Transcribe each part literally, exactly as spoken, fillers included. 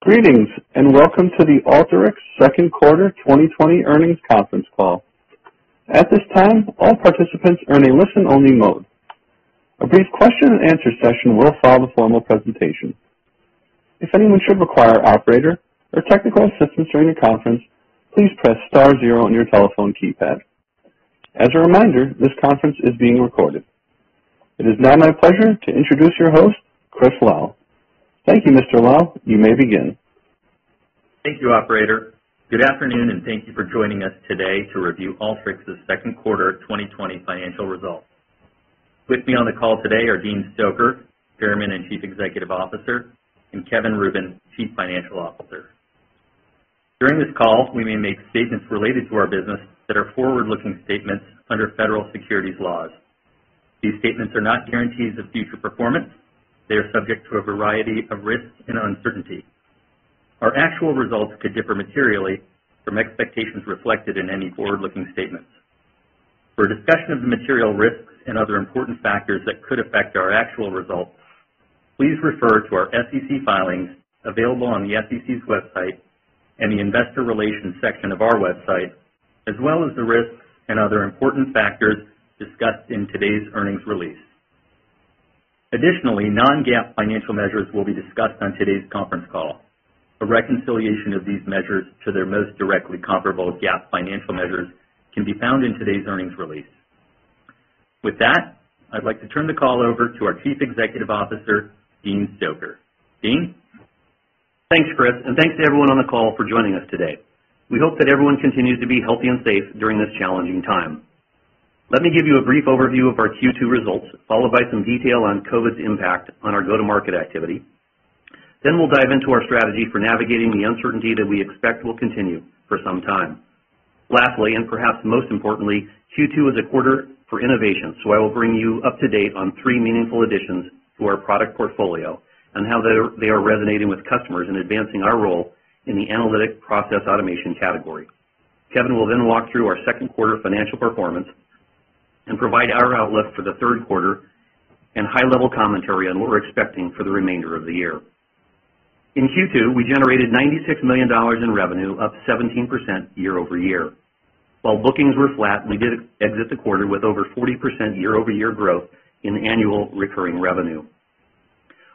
Greetings, and welcome to the Alteryx second quarter twenty twenty earnings conference call. At this time, all participants are in a listen-only mode. A brief question and answer session will follow the formal presentation. If anyone should require operator or technical assistance during the conference, please press star zero on your telephone keypad. As a reminder, this conference is being recorded. It is now my pleasure to introduce your host, Chris Lau. Thank you, Mister Lau. You may begin. Thank you, operator. Good afternoon, and thank you for joining us today to review Alteryx's second quarter twenty twenty financial results. With me on the call today are Dean Stoker, Chairman and Chief Executive Officer, and Kevin Rubin, Chief Financial Officer. During this call, we may make statements related to our business that are forward-looking statements under federal securities laws. These statements are not guarantees of future performance. They are subject to a variety of risks and uncertainty. Our actual results could differ materially from expectations reflected in any forward-looking statements. For a discussion of the material risks and other important factors that could affect our actual results, please refer to our S E C filings available on the S E C's website and the investor relations section of our website, as well as the risks and other important factors discussed in today's earnings release. Additionally, non-GAAP financial measures will be discussed on today's conference call. A reconciliation of these measures to their most directly comparable GAAP financial measures can be found in today's earnings release. With that, I'd like to turn the call over to our Chief Executive Officer, Dean Stoker. Dean? Thanks, Chris, and thanks to everyone on the call for joining us today. We hope that everyone continues to be healthy and safe during this challenging time. Let me give you a brief overview of our Q two results, followed by some detail on COVID's impact on our go-to-market activity. Then we'll dive into our strategy for navigating the uncertainty that we expect will continue for some time. Lastly, and perhaps most importantly, Q two is a quarter for innovation, so I will bring you up to date on three meaningful additions to our product portfolio and how they are resonating with customers and advancing our role in the analytic process automation category. Kevin will then walk through our second quarter financial performance and provide our outlook for the third quarter and high-level commentary on what we're expecting for the remainder of the year. In Q two, we generated ninety-six million dollars in revenue, up seventeen percent year-over-year. While bookings were flat, we did exit the quarter with over forty percent year-over-year growth in annual recurring revenue.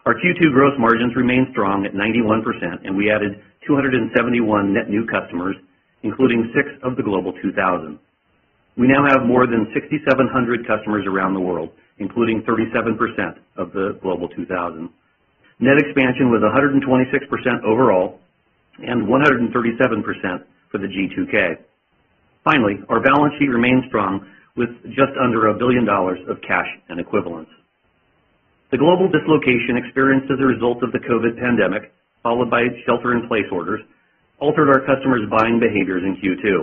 Our Q two gross margins remained strong at ninety-one percent, and we added two hundred seventy-one net new customers, including six of the Global two thousand. We now have more than six thousand seven hundred customers around the world, including thirty-seven percent of the Global two thousand. Net expansion was one hundred twenty-six percent overall and one hundred thirty-seven percent for the G two K. Finally, our balance sheet remains strong with just under a billion dollars of cash and equivalents. The global dislocation experienced as a result of the COVID pandemic, followed by shelter-in-place orders, altered our customers' buying behaviors in Q two.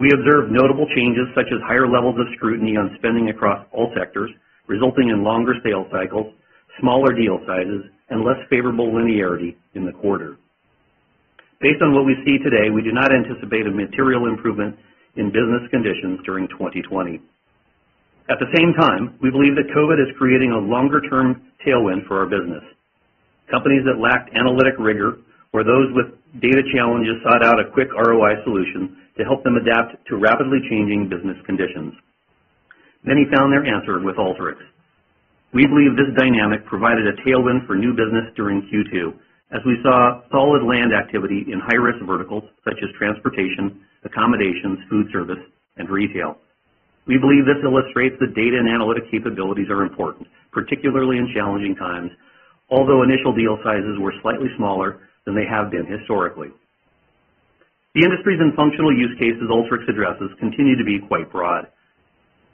We observed notable changes such as higher levels of scrutiny on spending across all sectors, resulting in longer sales cycles, smaller deal sizes, and less favorable linearity in the quarter. Based on what we see today, we do not anticipate a material improvement in business conditions during twenty twenty. At the same time, we believe that COVID is creating a longer-term tailwind for our business. Companies that lacked analytic rigor or those with data challenges sought out a quick R O I solution to help them adapt to rapidly changing business conditions. Many found their answer with Alteryx. We believe this dynamic provided a tailwind for new business during Q two, as we saw solid land activity in high-risk verticals such as transportation, accommodations, food service, and retail. We believe this illustrates that data and analytic capabilities are important, particularly in challenging times, although initial deal sizes were slightly smaller than they have been historically. The industries and functional use cases Alteryx addresses continue to be quite broad.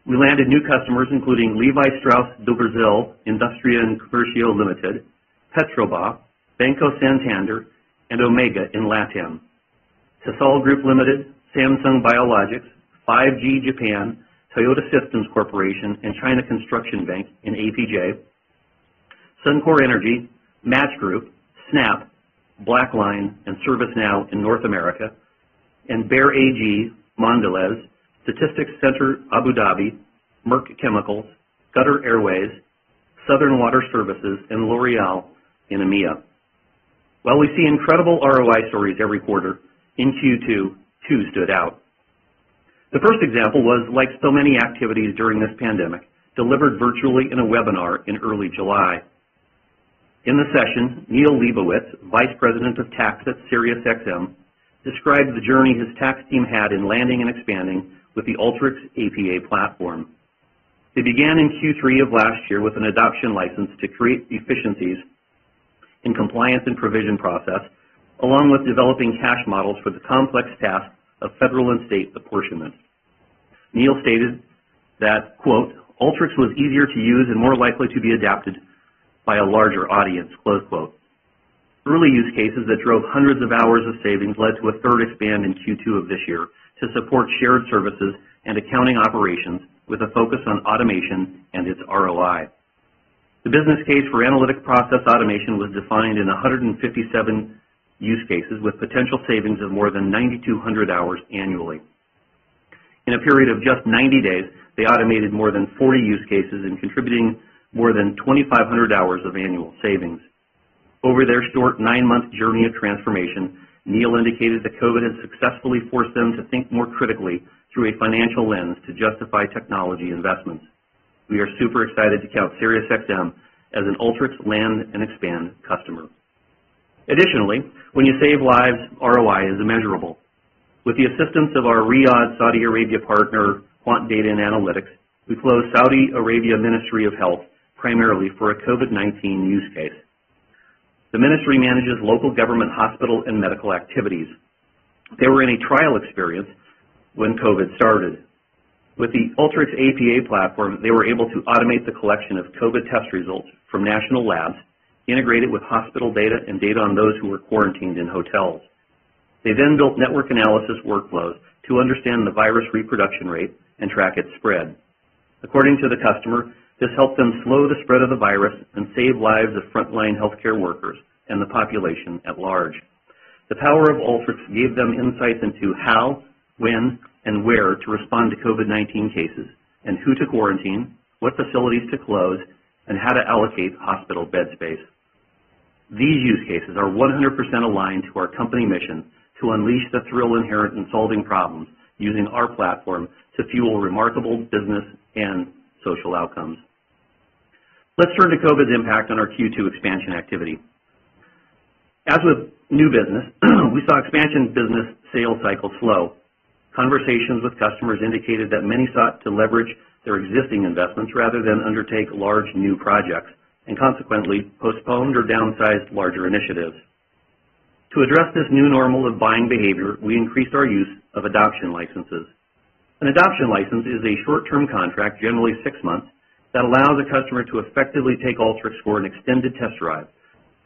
We landed new customers including Levi Strauss do Brasil, Industria and Comercio Limited, Petrobras, Banco Santander, and Omega in LATAM, Tesal Group Limited, Samsung Biologics, five G Japan, Toyota Systems Corporation, and China Construction Bank in A P J, Suncor Energy, Match Group, Snap, Blackline, and ServiceNow in North America, and Bayer A G, Mondelez, Statistics Center Abu Dhabi, Merck Chemicals, Qatar Airways, Southern Water Services, and L'Oreal in EMEA. While we see incredible R O I stories every quarter, in Q two, two stood out. The first example was, like so many activities during this pandemic, delivered virtually in a webinar in early July. In the session, Neil Leibowitz, Vice President of Tax at SiriusXM, described the journey his tax team had in landing and expanding with the Alteryx A P A platform. They began in Q three of last year with an adoption license to create efficiencies in compliance and provision process, along with developing cash models for the complex task of federal and state apportionment. Neil stated that, quote, Alteryx was easier to use and more likely to be adapted by a larger audience, close quote. Early use cases that drove hundreds of hours of savings led to a third expand in Q two of this year to support shared services and accounting operations with a focus on automation and its R O I. The business case for analytic process automation was defined in one hundred fifty-seven use cases with potential savings of more than nine thousand two hundred hours annually. In a period of just ninety days, they automated more than forty use cases and contributing more than twenty-five hundred hours of annual savings. Over their short nine-month journey of transformation, Neil indicated that COVID had successfully forced them to think more critically through a financial lens to justify technology investments. We are super excited to count SiriusXM as an Alteryx land and expand customer. Additionally, when you save lives, R O I is immeasurable. With the assistance of our Riyadh, Saudi Arabia partner, Quant Data and Analytics, we closed Saudi Arabia Ministry of Health primarily for a COVID nineteen use case. The ministry manages local government hospital and medical activities. They were in a trial experience when COVID started. With the Alteryx A P A platform, they were able to automate the collection of COVID test results from national labs, integrate it with hospital data and data on those who were quarantined in hotels. They then built network analysis workflows to understand the virus reproduction rate and track its spread. According to the customer, this helped them slow the spread of the virus and save lives of frontline healthcare workers and the population at large. The power of Alteryx gave them insights into how, when, and where to respond to COVID nineteen cases, and who to quarantine, what facilities to close, and how to allocate hospital bed space. These use cases are one hundred percent aligned to our company mission to unleash the thrill inherent in solving problems using our platform to fuel remarkable business and social outcomes. Let's turn to COVID's impact on our Q two expansion activity. As with new business, we saw expansion business sales cycle slow. Conversations with customers indicated that many sought to leverage their existing investments rather than undertake large new projects, and consequently postponed or downsized larger initiatives. To address this new normal of buying behavior, we increased our use of adoption licenses. An adoption license is a short-term contract, generally six months, that allows a customer to effectively take Alteryx for an extended test drive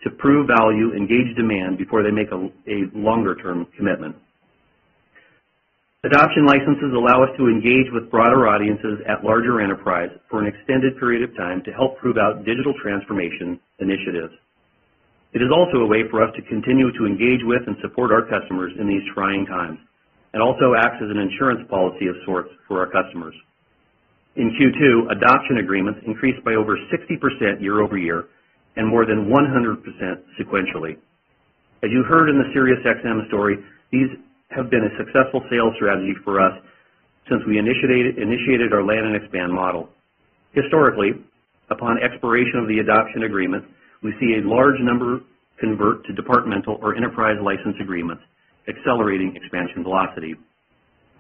to prove value and gauge demand before they make a, a longer-term commitment. Adoption licenses allow us to engage with broader audiences at larger enterprise for an extended period of time to help prove out digital transformation initiatives. It is also a way for us to continue to engage with and support our customers in these trying times, and also acts as an insurance policy of sorts for our customers. In Q two, adoption agreements increased by over sixty percent year over year and more than one hundred percent sequentially. As you heard in the SiriusXM story, these have been a successful sales strategy for us since we initiated, initiated our land and expand model. Historically, upon expiration of the adoption agreement, we see a large number convert to departmental or enterprise license agreements, accelerating expansion velocity.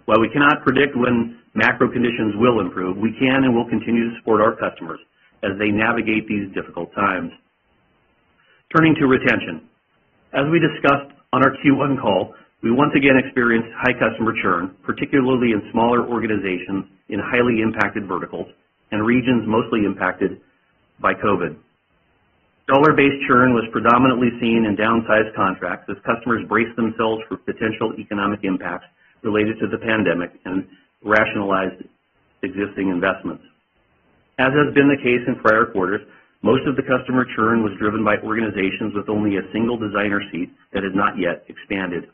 While we cannot predict when macro conditions will improve, we can and will continue to support our customers as they navigate these difficult times. Turning to retention. As we discussed on our Q one call, we once again experienced high customer churn, particularly in smaller organizations in highly impacted verticals and regions mostly impacted by COVID. Dollar-based churn was predominantly seen in downsized contracts as customers braced themselves for potential economic impacts related to the pandemic and rationalized existing investments. As has been the case in prior quarters, most of the customer churn was driven by organizations with only a single designer seat that had not yet expanded.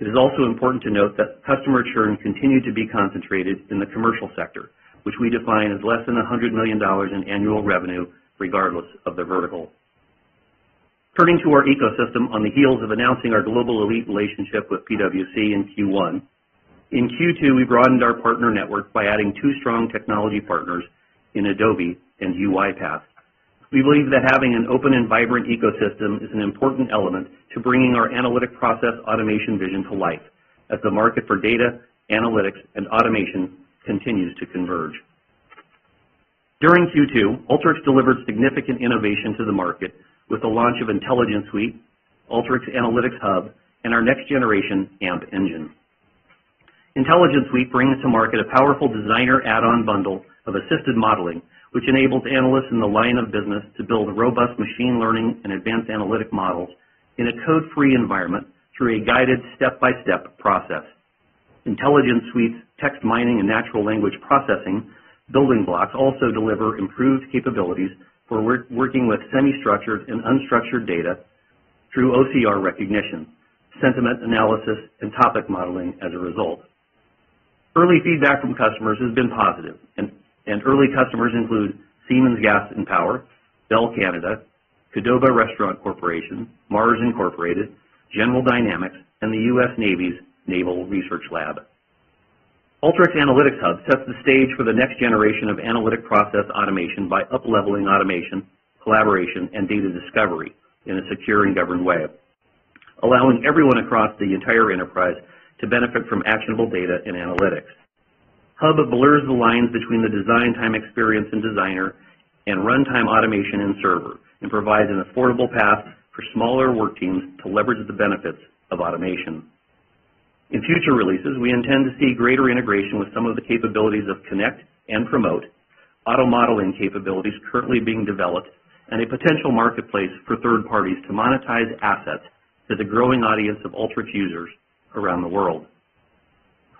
It is also important to note that customer churn continued to be concentrated in the commercial sector, which we define as less than one hundred million dollars in annual revenue, regardless of the vertical. Turning to our ecosystem on the heels of announcing our global elite relationship with PwC in Q one, in Q two we broadened our partner network by adding two strong technology partners in Adobe and UiPath. We believe that having an open and vibrant ecosystem is an important element to bringing our analytic process automation vision to life as the market for data, analytics, and automation continues to converge. During Q two, Alteryx delivered significant innovation to the market with the launch of Intelligent Suite, Alteryx Analytics Hub, and our next generation A M P engine. Intelligent Suite brings to market a powerful designer add-on bundle of assisted modeling, which enables analysts in the line of business to build robust machine learning and advanced analytic models in a code-free environment through a guided step-by-step process. Intelligent Suite's text mining and natural language processing building blocks also deliver improved capabilities for work, working with semi-structured and unstructured data through O C R recognition, sentiment analysis, and topic modeling as a result. Early feedback from customers has been positive, and, and early customers include Siemens Gas and Power, Bell Canada, Qdoba Restaurant Corporation, Mars Incorporated, General Dynamics, and the U S Navy's Naval Research Lab. Alteryx Analytics Hub sets the stage for the next generation of analytic process automation by up-leveling automation, collaboration, and data discovery in a secure and governed way, allowing everyone across the entire enterprise to benefit from actionable data and analytics. Hub blurs the lines between the design time experience in Designer and runtime automation in Server and provides an affordable path for smaller work teams to leverage the benefits of automation. In future releases, we intend to see greater integration with some of the capabilities of Connect and Promote, auto-modeling capabilities currently being developed, and a potential marketplace for third parties to monetize assets to the growing audience of Alteryx users around the world.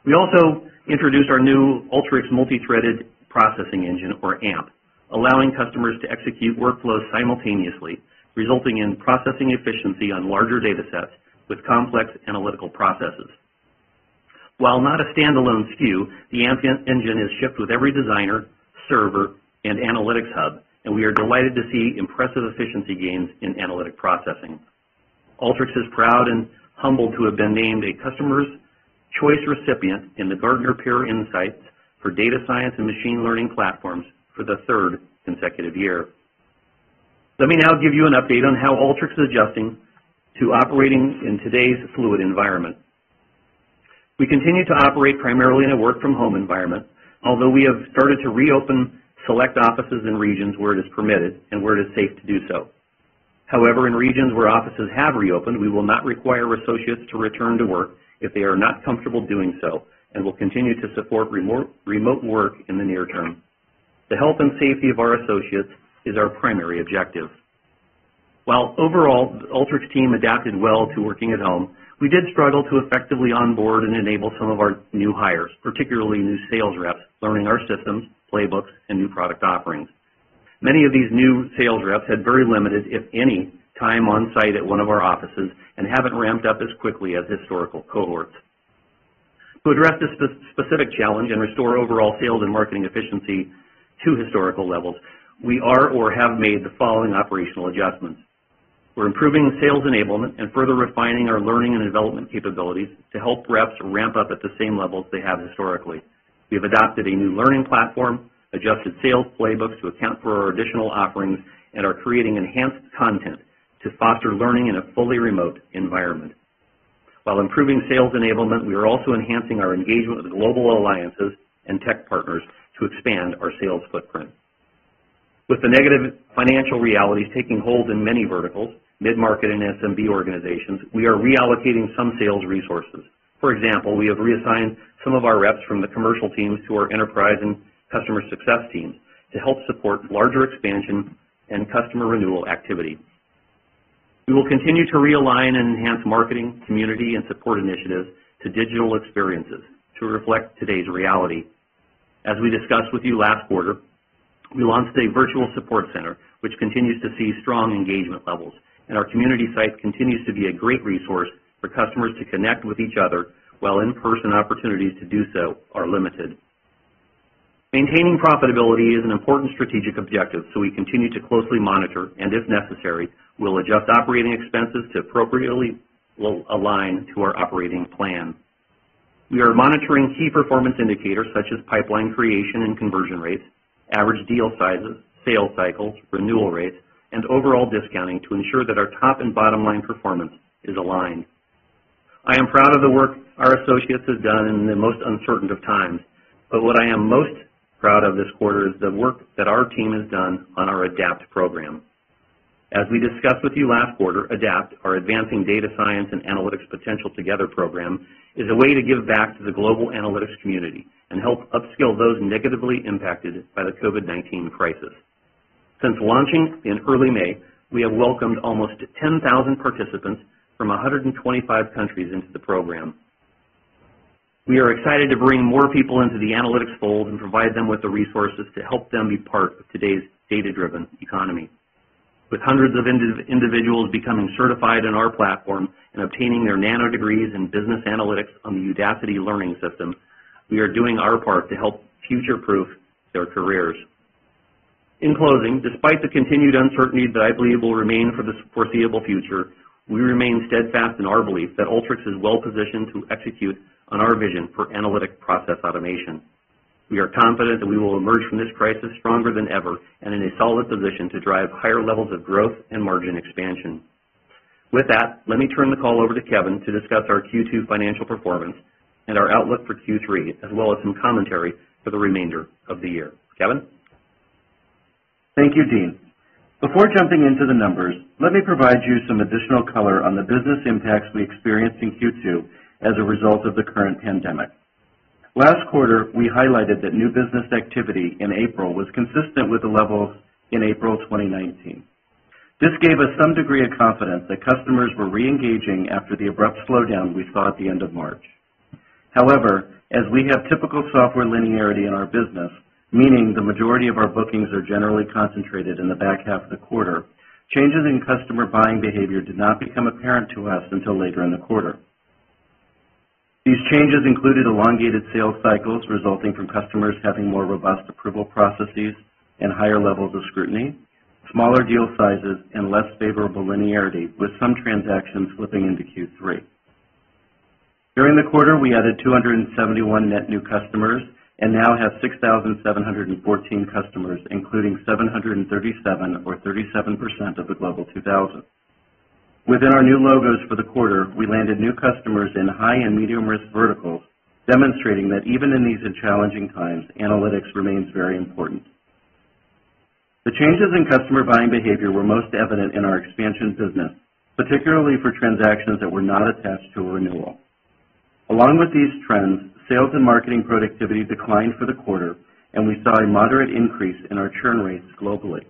We also introduced our new Alteryx Multi-Threaded Processing Engine, or A M P, allowing customers to execute workflows simultaneously, resulting in processing efficiency on larger data sets with complex analytical processes. While not a standalone S K U, the A M P engine is shipped with every Designer, Server, and Analytics Hub, and we are delighted to see impressive efficiency gains in analytic processing. Alteryx is proud and humbled to have been named a Customer's Choice recipient in the Gartner Peer Insights for Data Science and Machine Learning Platforms for the third consecutive year. Let me now give you an update on how Alteryx is adjusting to operating in today's fluid environment. We continue to operate primarily in a work-from-home environment, although we have started to reopen select offices in regions where it is permitted and where it is safe to do so. However, in regions where offices have reopened, we will not require associates to return to work if they are not comfortable doing so, and will continue to support remote, remote work in the near term. The health and safety of our associates is our primary objective. While overall the Alteryx team adapted well to working at home, we did struggle to effectively onboard and enable some of our new hires, particularly new sales reps, learning our systems, playbooks, and new product offerings. Many of these new sales reps had very limited, if any, time on site at one of our offices and haven't ramped up as quickly as historical cohorts. To address this specific challenge and restore overall sales and marketing efficiency to historical levels, we are or have made the following operational adjustments. We're improving sales enablement and further refining our learning and development capabilities to help reps ramp up at the same levels they have historically. We've adopted a new learning platform, adjusted sales playbooks to account for our additional offerings, and are creating enhanced content to foster learning in a fully remote environment. While improving sales enablement, we are also enhancing our engagement with global alliances and tech partners to expand our sales footprint. With the negative financial realities taking hold in many verticals, mid-market and S M B organizations, we are reallocating some sales resources. For example, we have reassigned some of our reps from the commercial teams to our enterprise and customer success teams to help support larger expansion and customer renewal activity. We will continue to realign and enhance marketing, community, and support initiatives to digital experiences to reflect today's reality. As we discussed with you last quarter, we launched a virtual support center, which continues to see strong engagement levels, and our community site continues to be a great resource for customers to connect with each other while in-person opportunities to do so are limited. Maintaining profitability is an important strategic objective, so we continue to closely monitor and, if necessary, We'll adjust operating expenses to appropriately align to our operating plan. We are monitoring key performance indicators such as pipeline creation and conversion rates, average deal sizes, sales cycles, renewal rates, and overall discounting to ensure that our top and bottom line performance is aligned. I am proud of the work our associates have done in the most uncertain of times, but what I am most proud of this quarter is the work that our team has done on our ADAPT program. As we discussed with you last quarter, ADAPT, our Advancing Data Science and Analytics Potential Together program, is a way to give back to the global analytics community and help upskill those negatively impacted by the COVID nineteen crisis. Since launching in early May, we have welcomed almost ten thousand participants from one hundred twenty-five countries into the program. We are excited to bring more people into the analytics fold and provide them with the resources to help them be part of today's data-driven economy. With hundreds of indiv- individuals becoming certified in our platform and obtaining their nano degrees in business analytics on the Udacity learning system, we are doing our part to help future-proof their careers. In closing, despite the continued uncertainty that I believe will remain for the foreseeable future, we remain steadfast in our belief that Alteryx is well positioned to execute on our vision for analytic process automation. We are confident that we will emerge from this crisis stronger than ever and in a solid position to drive higher levels of growth and margin expansion. With that, let me turn the call over to Kevin to discuss our Q two financial performance and our outlook for Q three, as well as some commentary for the remainder of the year. Kevin? Thank you, Dean. Before jumping into the numbers, let me provide you some additional color on the business impacts we experienced in Q two as a result of the current pandemic. Last quarter, we highlighted that new business activity in April was consistent with the levels in April twenty nineteen. This gave us some degree of confidence that customers were re-engaging after the abrupt slowdown we saw at the end of March. However, as we have typical software linearity in our business, meaning the majority of our bookings are generally concentrated in the back half of the quarter, changes in customer buying behavior did not become apparent to us until later in the quarter. These changes included elongated sales cycles resulting from customers having more robust approval processes and higher levels of scrutiny, smaller deal sizes, and less favorable linearity, with some transactions slipping into Q three. During the quarter, we added two hundred seventy-one net new customers and now have six thousand seven hundred fourteen customers, including seven hundred thirty-seven, or thirty-seven percent of the Global two thousand. Within our new logos for the quarter, we landed new customers in high and medium risk verticals, demonstrating that even in these challenging times, analytics remains very important. The changes in customer buying behavior were most evident in our expansion business, particularly for transactions that were not attached to a renewal. Along with these trends, sales and marketing productivity declined for the quarter, and we saw a moderate increase in our churn rates globally.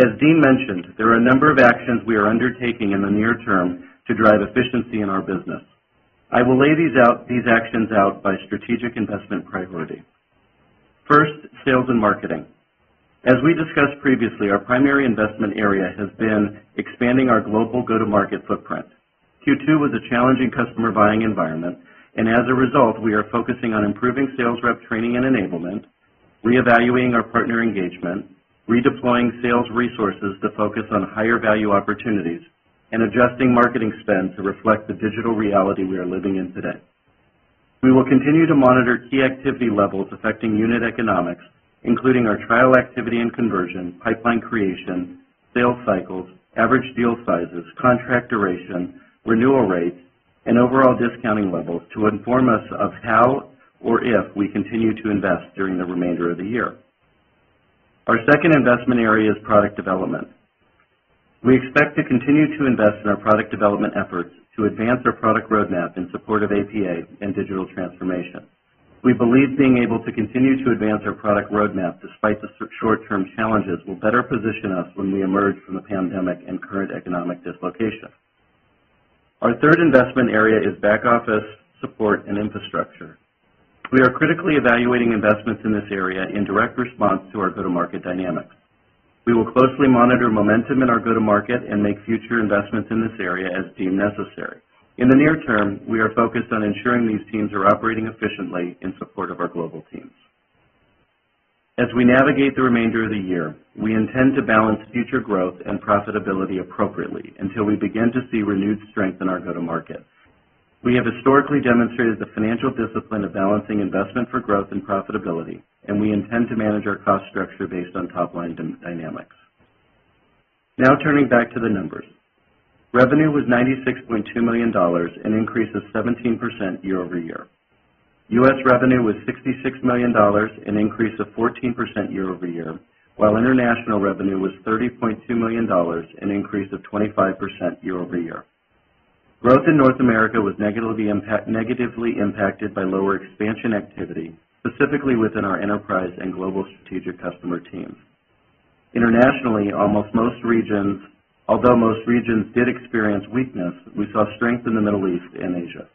As Dean mentioned, there are a number of actions we are undertaking in the near term to drive efficiency in our business. I will lay these, out, these actions out by strategic investment priority. First, sales and marketing. As we discussed previously, our primary investment area has been expanding our global go-to-market footprint. Q two was a challenging customer buying environment, and as a result, we are focusing on improving sales rep training and enablement, reevaluating our partner engagement, redeploying sales resources to focus on higher value opportunities, and adjusting marketing spend to reflect the digital reality we are living in today. We will continue to monitor key activity levels affecting unit economics, including our trial activity and conversion, pipeline creation, sales cycles, average deal sizes, contract duration, renewal rates, and overall discounting levels to inform us of how or if we continue to invest during the remainder of the year. Our second investment area is product development. We expect to continue to invest in our product development efforts to advance our product roadmap in support of A P A and digital transformation. We believe being able to continue to advance our product roadmap despite the short-term challenges will better position us when we emerge from the pandemic and current economic dislocation. Our third investment area is back office support and infrastructure. We are critically evaluating investments in this area in direct response to our go-to-market dynamics. We will closely monitor momentum in our go-to-market and make future investments in this area as deemed necessary. In the near term, we are focused on ensuring these teams are operating efficiently in support of our global teams. As we navigate the remainder of the year, we intend to balance future growth and profitability appropriately until we begin to see renewed strength in our go-to-market. We have historically demonstrated the financial discipline of balancing investment for growth and profitability, and we intend to manage our cost structure based on top-line dynamics. Now turning back to the numbers. Revenue was ninety-six point two million dollars, an increase of seventeen percent year over year. U S revenue was sixty-six million dollars, an increase of fourteen percent year over year, while international revenue was thirty point two million dollars, an increase of twenty-five percent year over year. Growth in North America was negatively, impact, negatively impacted by lower expansion activity, specifically within our enterprise and global strategic customer teams. Internationally, almost most regions, although most regions did experience weakness, we saw strength in the Middle East and Asia.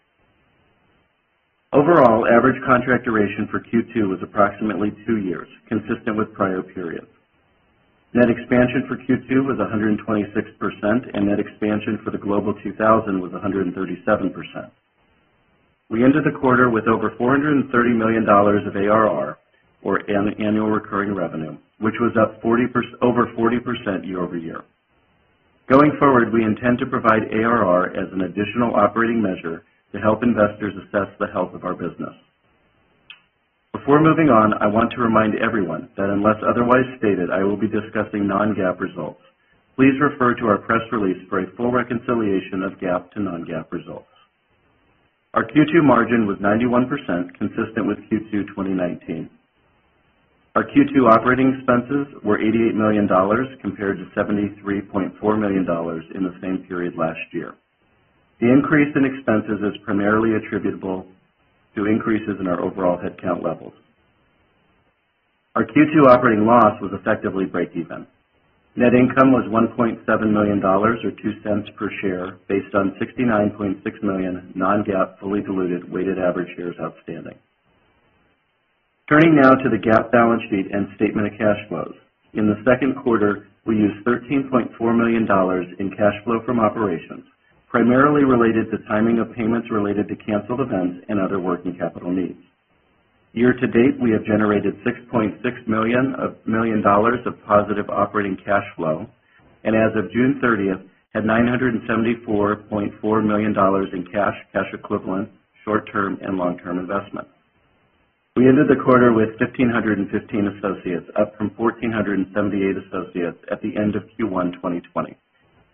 Overall, average contract duration for Q two was approximately two years, consistent with prior periods. Net expansion for Q two was one hundred twenty-six percent, and net expansion for the Global two thousand was one hundred thirty-seven percent. We ended the quarter with over four hundred thirty million dollars of A R R, or an annual recurring revenue, which was up forty percent, over forty percent year over year. Going forward, we intend to provide A R R as an additional operating measure to help investors assess the health of our business. Before moving on, I want to remind everyone that unless otherwise stated, I will be discussing non-GAAP results. Please refer to our press release for a full reconciliation of GAAP to non-GAAP results. Our Q two margin was ninety-one percent, consistent with Q two twenty nineteen. Our Q two operating expenses were eighty-eight million dollars compared to seventy-three point four million dollars in the same period last year. The increase in expenses is primarily attributable to increases in our overall headcount levels. Our Q two operating loss was effectively break-even. Net income was one point seven million dollars or two cents per share based on sixty-nine point six million non-GAAP fully diluted weighted average shares outstanding. Turning now to the GAAP balance sheet and statement of cash flows. In the second quarter, we used thirteen point four million dollars in cash flow from operations, primarily related to timing of payments related to canceled events and other working capital needs. Year to date, we have generated six point six million dollars of positive operating cash flow, and as of June thirtieth, had nine hundred seventy-four point four million dollars in cash, cash equivalents, short-term and long-term investments. We ended the quarter with one thousand five hundred fifteen associates, up from one thousand four hundred seventy-eight associates at the end of Q one twenty twenty,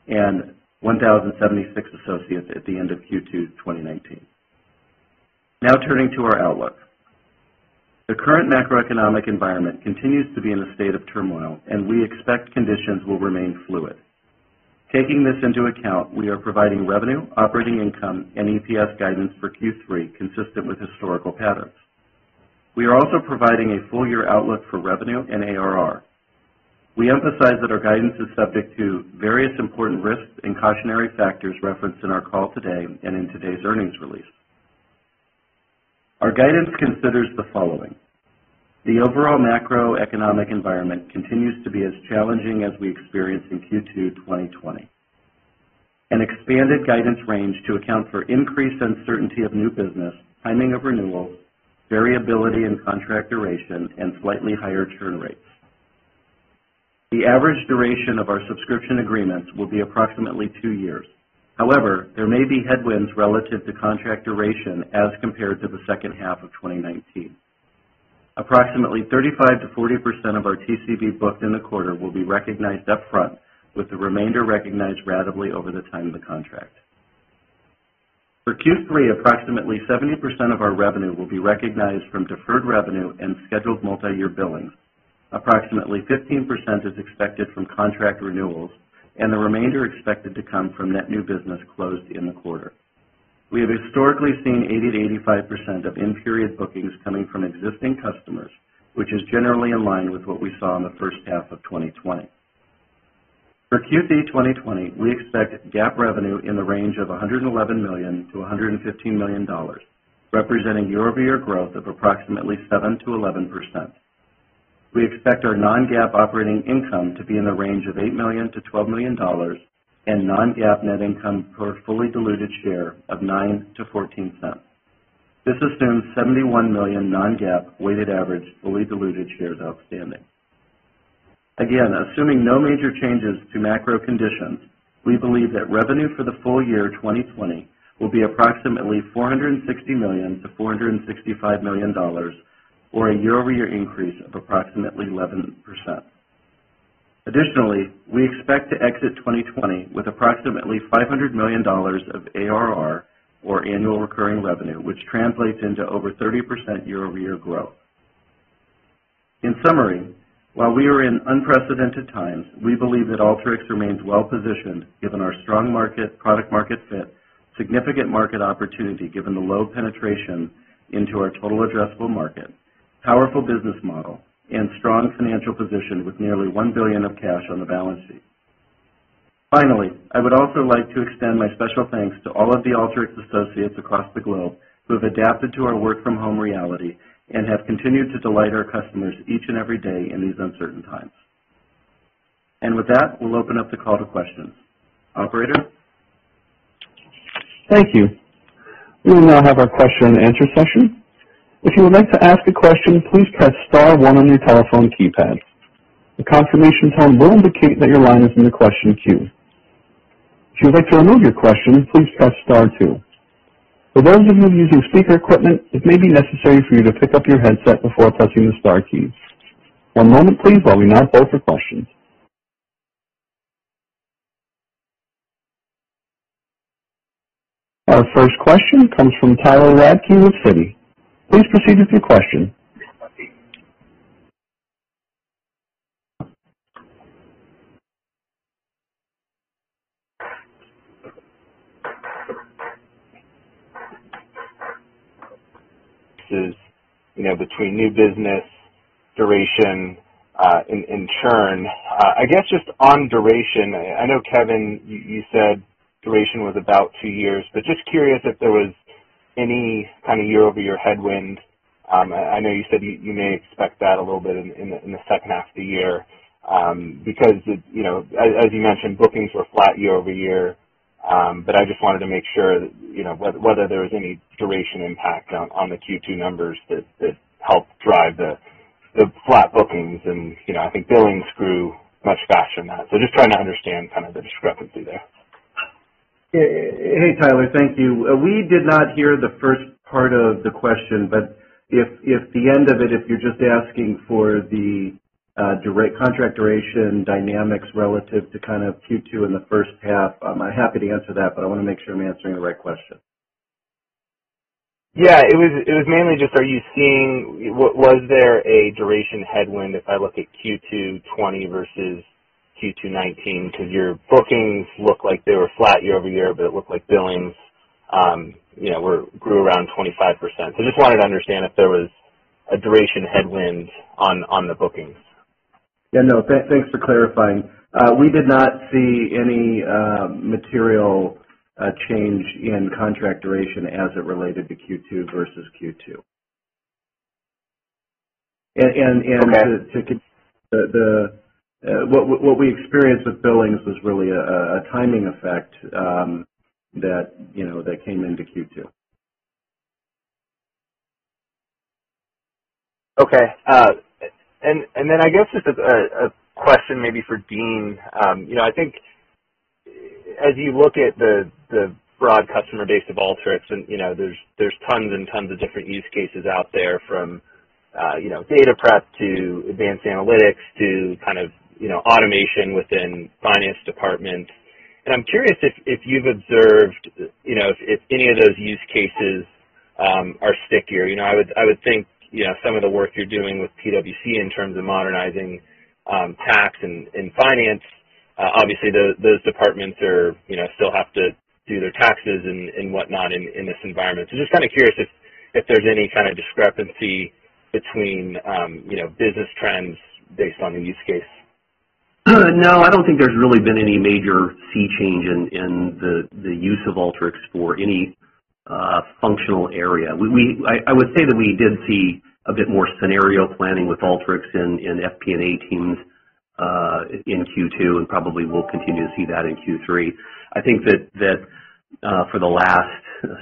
and one thousand seventy-six associates at the end of Q two twenty nineteen. Now turning to our outlook. The current macroeconomic environment continues to be in a state of turmoil, and we expect conditions will remain fluid. Taking this into account, we are providing revenue, operating income, and E P S guidance for Q three consistent with historical patterns. We are also providing a full-year outlook for revenue and A R R. We emphasize that our guidance is subject to various important risks and cautionary factors referenced in our call today and in today's earnings release. Our guidance considers the following. The overall macroeconomic environment continues to be as challenging as we experienced in Q two twenty twenty. An expanded guidance range to account for increased uncertainty of new business, timing of renewals, variability in contract duration, and slightly higher churn rates. The average duration of our subscription agreements will be approximately two years. However, there may be headwinds relative to contract duration as compared to the second half of twenty nineteen. Approximately thirty-five to forty percent of our T C B booked in the quarter will be recognized up front, with the remainder recognized ratably over the time of the contract. For Q three, approximately seventy percent of our revenue will be recognized from deferred revenue and scheduled multi-year billings. Approximately fifteen percent is expected from contract renewals, and the remainder expected to come from net new business closed in the quarter. We have historically seen eighty to eighty-five percent of in-period bookings coming from existing customers, which is generally in line with what we saw in the first half of twenty twenty. For Q three twenty twenty, we expect GAAP revenue in the range of one hundred eleven million to one hundred fifteen million dollars, representing year-over-year growth of approximately seven to eleven percent. We expect our non-GAAP operating income to be in the range of eight million to twelve million dollars and non-GAAP net income per fully diluted share of nine to fourteen cents. This assumes seventy-one million non-GAAP weighted average fully diluted shares outstanding. Again, assuming no major changes to macro conditions, we believe that revenue for the full year twenty twenty will be approximately four hundred sixty million to four hundred sixty-five million dollars, or a year-over-year increase of approximately eleven percent. Additionally, we expect to exit twenty twenty with approximately five hundred million dollars of A R R, or annual recurring revenue, which translates into over thirty percent year-over-year growth. In summary, while we are in unprecedented times, we believe that Alteryx remains well-positioned given our strong market, product-market fit, significant market opportunity given the low penetration into our total addressable market, powerful business model, and strong financial position with nearly one billion dollars of cash on the balance sheet. Finally, I would also like to extend my special thanks to all of the Alteryx associates across the globe who have adapted to our work-from-home reality and have continued to delight our customers each and every day in these uncertain times. And with that, we'll open up the call to questions. Operator? Thank you. We will now have our question and answer session. If you would like to ask a question, please press star one on your telephone keypad. The confirmation tone will indicate that your line is in the question queue. If you would like to remove your question, please press star two. For those of you using speaker equipment, it may be necessary for you to pick up your headset before pressing the star keys. One moment, please, while we now poll for questions. Our first question comes from Tyler Radke with Citi. Please proceed with your question. Is, you know, between new business, duration, uh, and, and churn. Uh, I guess just on duration, I, I know, Kevin, you, you said duration was about two years, but just curious if there was any kind of year-over-year headwind. Um, I, I know you said you, you may expect that a little bit in, in, the, in the second half of the year um, because, it, you know, as, as you mentioned, bookings were flat year-over-year. Um, but I just wanted to make sure that, you know, whether, whether there was any duration impact on, on the Q two numbers that, that helped drive the, the flat bookings. And, you know, I think billings grew much faster than that. So just trying to understand kind of the discrepancy there. Hey, Tyler, thank you. Uh, we did not hear the first part of the question, but if, if the end of it, if you're just asking for the Uh, direct contract duration dynamics relative to kind of Q two in the first half. Um, I'm happy to answer that, but I want to make sure I'm answering the right question. Yeah, it was it was mainly just, are you seeing, was there a duration headwind if I look at Q two twenty versus Q two nineteen? Because your bookings looked like they were flat year over year, but it looked like billings, um, you know, were grew around twenty-five percent. So just wanted to understand if there was a duration headwind on, on the bookings. Yeah, no, th thanks for clarifying. Uh, we did not see any uh, material uh, change in contract duration as it related to Q two versus Q two. And, and, and okay. to, to the, the uh, what, what we experienced with billings was really a, a timing effect um, that, you know, that came into Q two. Okay. Uh, And, and then I guess just a, a question maybe for Dean. Um, you know, I think as you look at the, the broad customer base of Alteryx, and, you know, there's, there's tons and tons of different use cases out there from, uh, you know, data prep to advanced analytics to kind of, you know, automation within finance departments. And I'm curious if, if you've observed, you know, if, if any of those use cases um, are stickier. You know, I would, I would think, you know, some of the work you're doing with PwC in terms of modernizing um, tax and, and finance, uh, obviously the, those departments are, you know, still have to do their taxes and, and whatnot in, in this environment. So just kind of curious if, if there's any kind of discrepancy between, um, you know, business trends based on the use case. No, I don't think there's really been any major sea change in, in the, the use of Alteryx for any Uh, functional area. We, we I, I would say that we did see a bit more scenario planning with Alteryx in, in F P and A teams uh, in Q two, and probably will continue to see that in Q three. I think that, that uh, for the last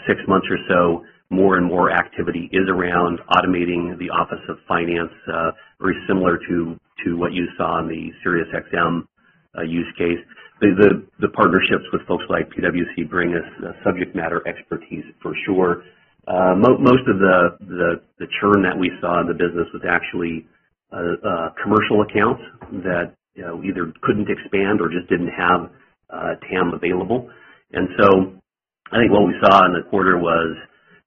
six months or so, more and more activity is around automating the Office of Finance, uh, very similar to, to what you saw in the SiriusXM uh, use case. The, the, the partnerships with folks like PwC bring us uh, subject matter expertise for sure. Uh, mo most of the, the, the churn that we saw in the business was actually uh, uh, commercial accounts that you know, either couldn't expand or just didn't have uh, T A M available. And so I think what we saw in the quarter was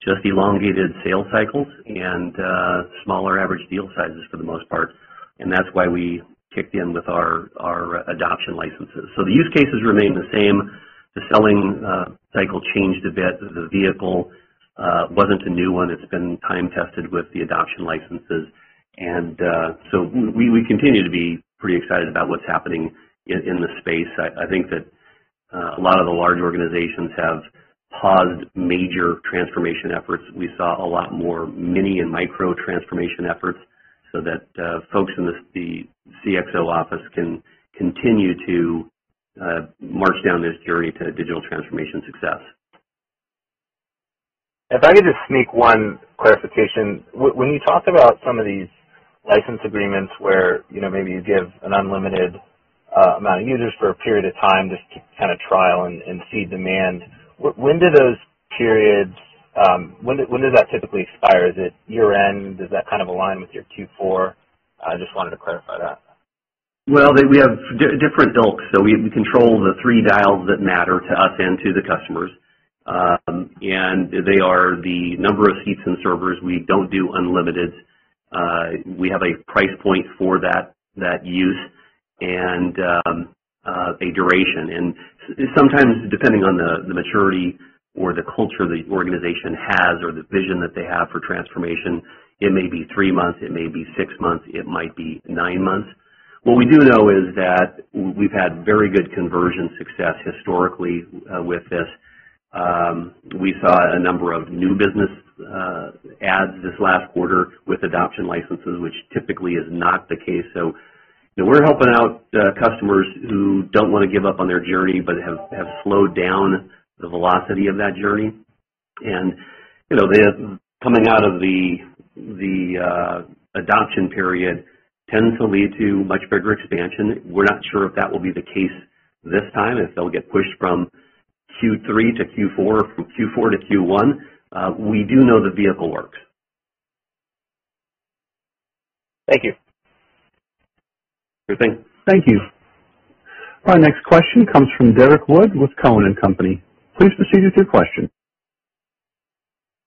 just elongated sales cycles and uh, smaller average deal sizes for the most part. And that's why we kicked in with our, our adoption licenses. So the use cases remain the same. The selling uh, cycle changed a bit. The vehicle uh, wasn't a new one. It's been time tested with the adoption licenses. And uh, so we, we continue to be pretty excited about what's happening in, in the space. I, I think that uh, a lot of the large organizations have paused major transformation efforts. We saw a lot more mini and micro transformation efforts so that uh, folks in the, the C X O office can continue to uh, march down this journey to digital transformation success. If I could just sneak one clarification. When you talk about some of these license agreements where, you know, maybe you give an unlimited uh, amount of users for a period of time just to kind of trial and, and see demand, when do those periods, um, when, do, when does that typically expire? Is it year-end? Does that kind of align with your Q four? I just wanted to clarify that. Well, they, we have di different ilks, so we, we control the three dials that matter to us and to the customers, um, and they are the number of seats and servers. We don't do unlimited. Uh, we have a price point for that, that use, and um, Uh, a duration, and sometimes depending on the, the maturity or the culture the organization has or the vision that they have for transformation, it may be three months, it may be six months, it might be nine months. What we do know is that we've had very good conversion success historically uh, with this. Um, we saw a number of new business uh, ads this last quarter with adoption licenses, which typically is not the case. So now we're helping out uh, customers who don't want to give up on their journey but have, have slowed down the velocity of that journey. And, you know, the, coming out of the, the uh, adoption period tends to lead to much bigger expansion. We're not sure if that will be the case this time, if they'll get pushed from Q three to Q four or from Q four to Q one. Uh, we do know the vehicle works. Thank you. Sure thing. Thank you. Our next question comes from Derek Wood with Cohen and Company. Please proceed with your question.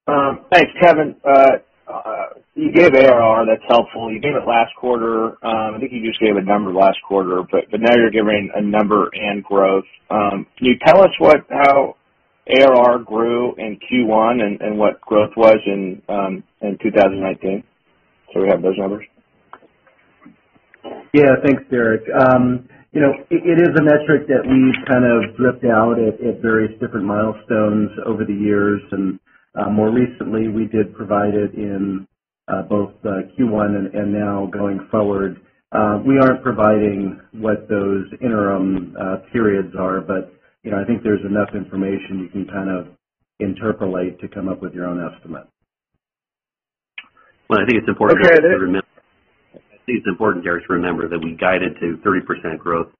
Um, thanks, Kevin. Uh, uh, you gave A R R. That's helpful. You gave it last quarter. Um, I think you just gave a number last quarter, but, but now you're giving a number and growth. Um, can you tell us what how A R R grew in Q one and, and what growth was in, um, in two thousand nineteen? So we have those numbers. Yeah, thanks, Derek. Um, you know, it, it is a metric that we've kind of dripped out at, at various different milestones over the years, and uh, more recently we did provide it in uh, both uh, Q one and, and now going forward. Uh, we aren't providing what those interim uh, periods are, but, you know, I think there's enough information you can kind of interpolate to come up with your own estimate. Well, I think it's important okay, to remember. It's important, Derek, to remember that we guided to thirty percent growth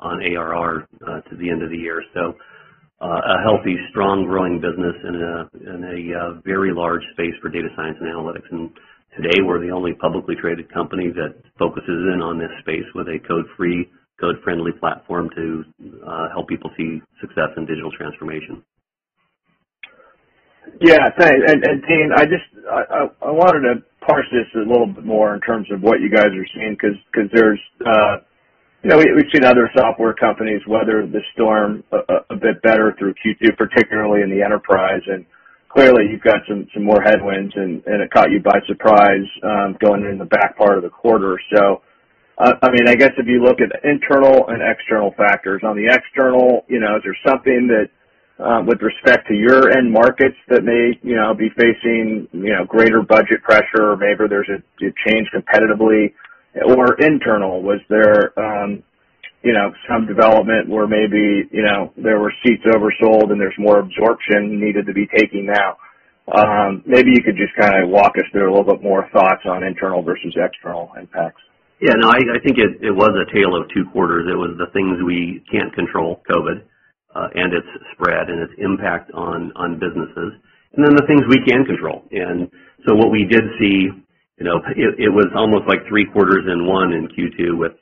on A R R uh, to the end of the year. So uh, a healthy, strong, growing business in a, in a uh, very large space for data science and analytics. And today we're the only publicly traded company that focuses in on this space with a code-free, code-friendly platform to uh, help people see success in digital transformation. Yeah, thanks. And, and Dean, I just I, I wanted to parse this a little bit more in terms of what you guys are seeing, because because there's uh, you know we, we've seen other software companies weather the storm a, a bit better through Q two, particularly in the enterprise, and clearly you've got some some more headwinds, and, and it caught you by surprise um, going in the back part of the quarter. So uh, I mean, I guess if you look at internal and external factors, on the external, you know, is there something that Uh, with respect to your end markets that may, you know, be facing, you know, greater budget pressure, or maybe there's a, a change competitively, or internal? Was there, um, you know, some development where maybe, you know, there were seats oversold and there's more absorption needed to be taken now? Um, maybe you could just kind of walk us through a little bit more thoughts on internal versus external impacts. Yeah, no, I, I think it, it was a tale of two quarters. It was the things we can't control, COVID, uh, and its spread and its impact on, on businesses, and then the things we can control. And so what we did see, you know, it, it was almost like three quarters in one in Q two, with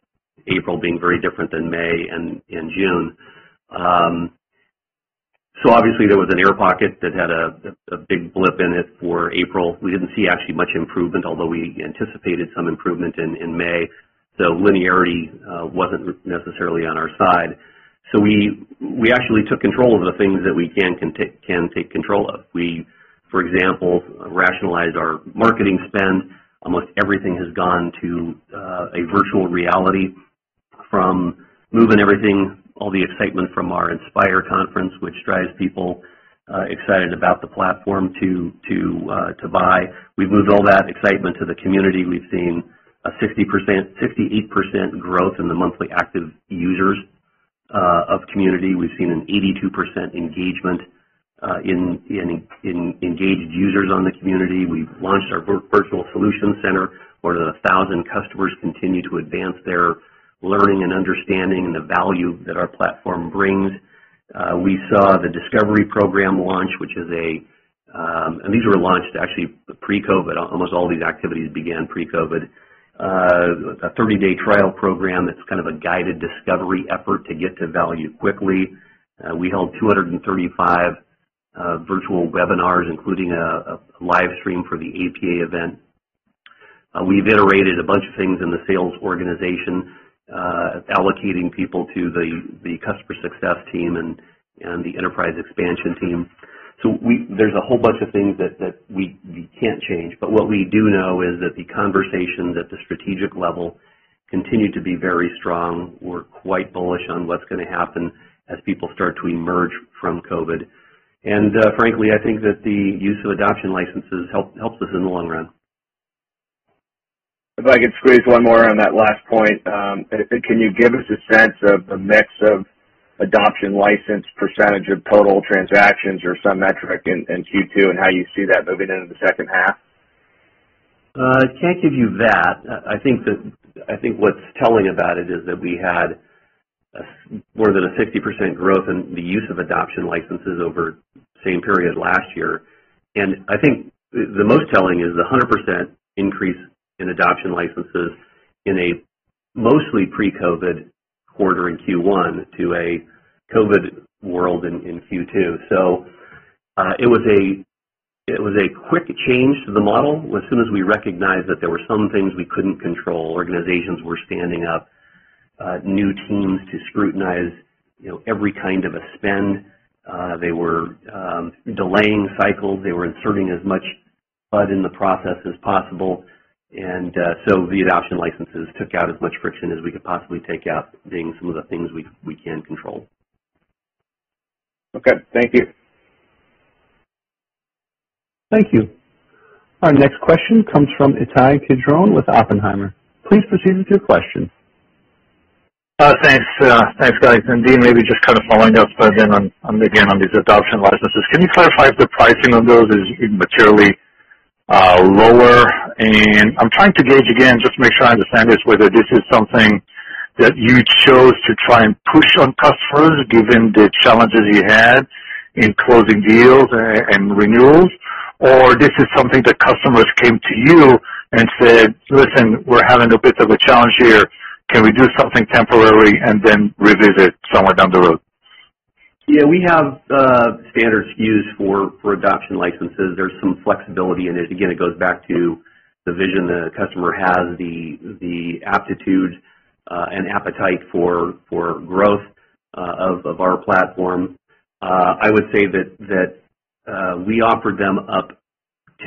April being very different than May and, and June. Um, So obviously there was an air pocket that had a, a big blip in it for April. We didn't see actually much improvement, although we anticipated some improvement in, in May. So linearity uh, wasn't necessarily on our side. So we we actually took control of the things that we can, can, take, can take control of. We, for example, rationalized our marketing spend. Almost everything has gone to uh, a virtual reality, from moving everything, all the excitement from our Inspire conference, which drives people uh, excited about the platform to to uh, to buy. We've moved all that excitement to the community. We've seen a sixty percent, sixty-eight percent growth in the monthly active users uh, of community. We've seen an eighty-two percent engagement uh, in, in in engaged users on the community. We've launched our virtual solution center, where the thousand customers continue to advance their learning and understanding and the value that our platform brings. Uh, we saw the Discovery Program launch, which is a, um, and these were launched actually pre-COVID. Almost all these activities began pre-COVID. Uh, a thirty-day trial program that's kind of a guided discovery effort to get to value quickly. Uh, we held two hundred thirty-five uh, virtual webinars, including a, a live stream for the A P A event. Uh, we've iterated a bunch of things in the sales organization, Uh, allocating people to the, the customer success team and, and the enterprise expansion team. So we, there's a whole bunch of things that, that we, we can't change, but what we do know is that the conversations at the strategic level continue to be very strong. We're quite bullish on what's going to happen as people start to emerge from COVID. And uh, frankly, I think that the use of adoption licenses help, helps us in the long run. If I could squeeze one more on that last point, um, can you give us a sense of the mix of adoption license percentage of total transactions or some metric in, in Q two, and how you see that moving into the second half? Uh, I can't give you that. I think that I think what's telling about it is that we had a, more than a sixty percent growth in the use of adoption licenses over the same period last year, and I think the most telling is the one hundred percent increase in adoption licenses in a mostly pre-COVID quarter in Q one to a COVID world in, in Q two. So uh, it was a it was a quick change to the model. As soon as we recognized that there were some things we couldn't control, organizations were standing up uh, new teams to scrutinize, you know, every kind of a spend. Uh, they were um, delaying cycles. They were inserting as much bud in the process as possible. And uh, so the adoption licenses took out as much friction as we could possibly take out, being some of the things we, we can control. Okay, thank you. Thank you. Our next question comes from Ittai Kidron with Oppenheimer. Please proceed with your question. Uh, thanks, uh, thanks, guys. And Dean, maybe just kind of following up again on, on again on these adoption licenses. Can you clarify if the pricing of those is materially Uh, lower? And I'm trying to gauge again, just to make sure I understand this, whether this is something that you chose to try and push on customers given the challenges you had in closing deals and, and renewals, or this is something that customers came to you and said, listen, we're having a bit of a challenge here. Can we do something temporary and then revisit somewhere down the road? Yeah, we have uh, standard S K Us for, for adoption licenses. There's some flexibility in it. Again, it goes back to the vision the customer has, the the aptitude uh, and appetite for for growth uh, of, of our platform. Uh, I would say that, that uh, we offered them up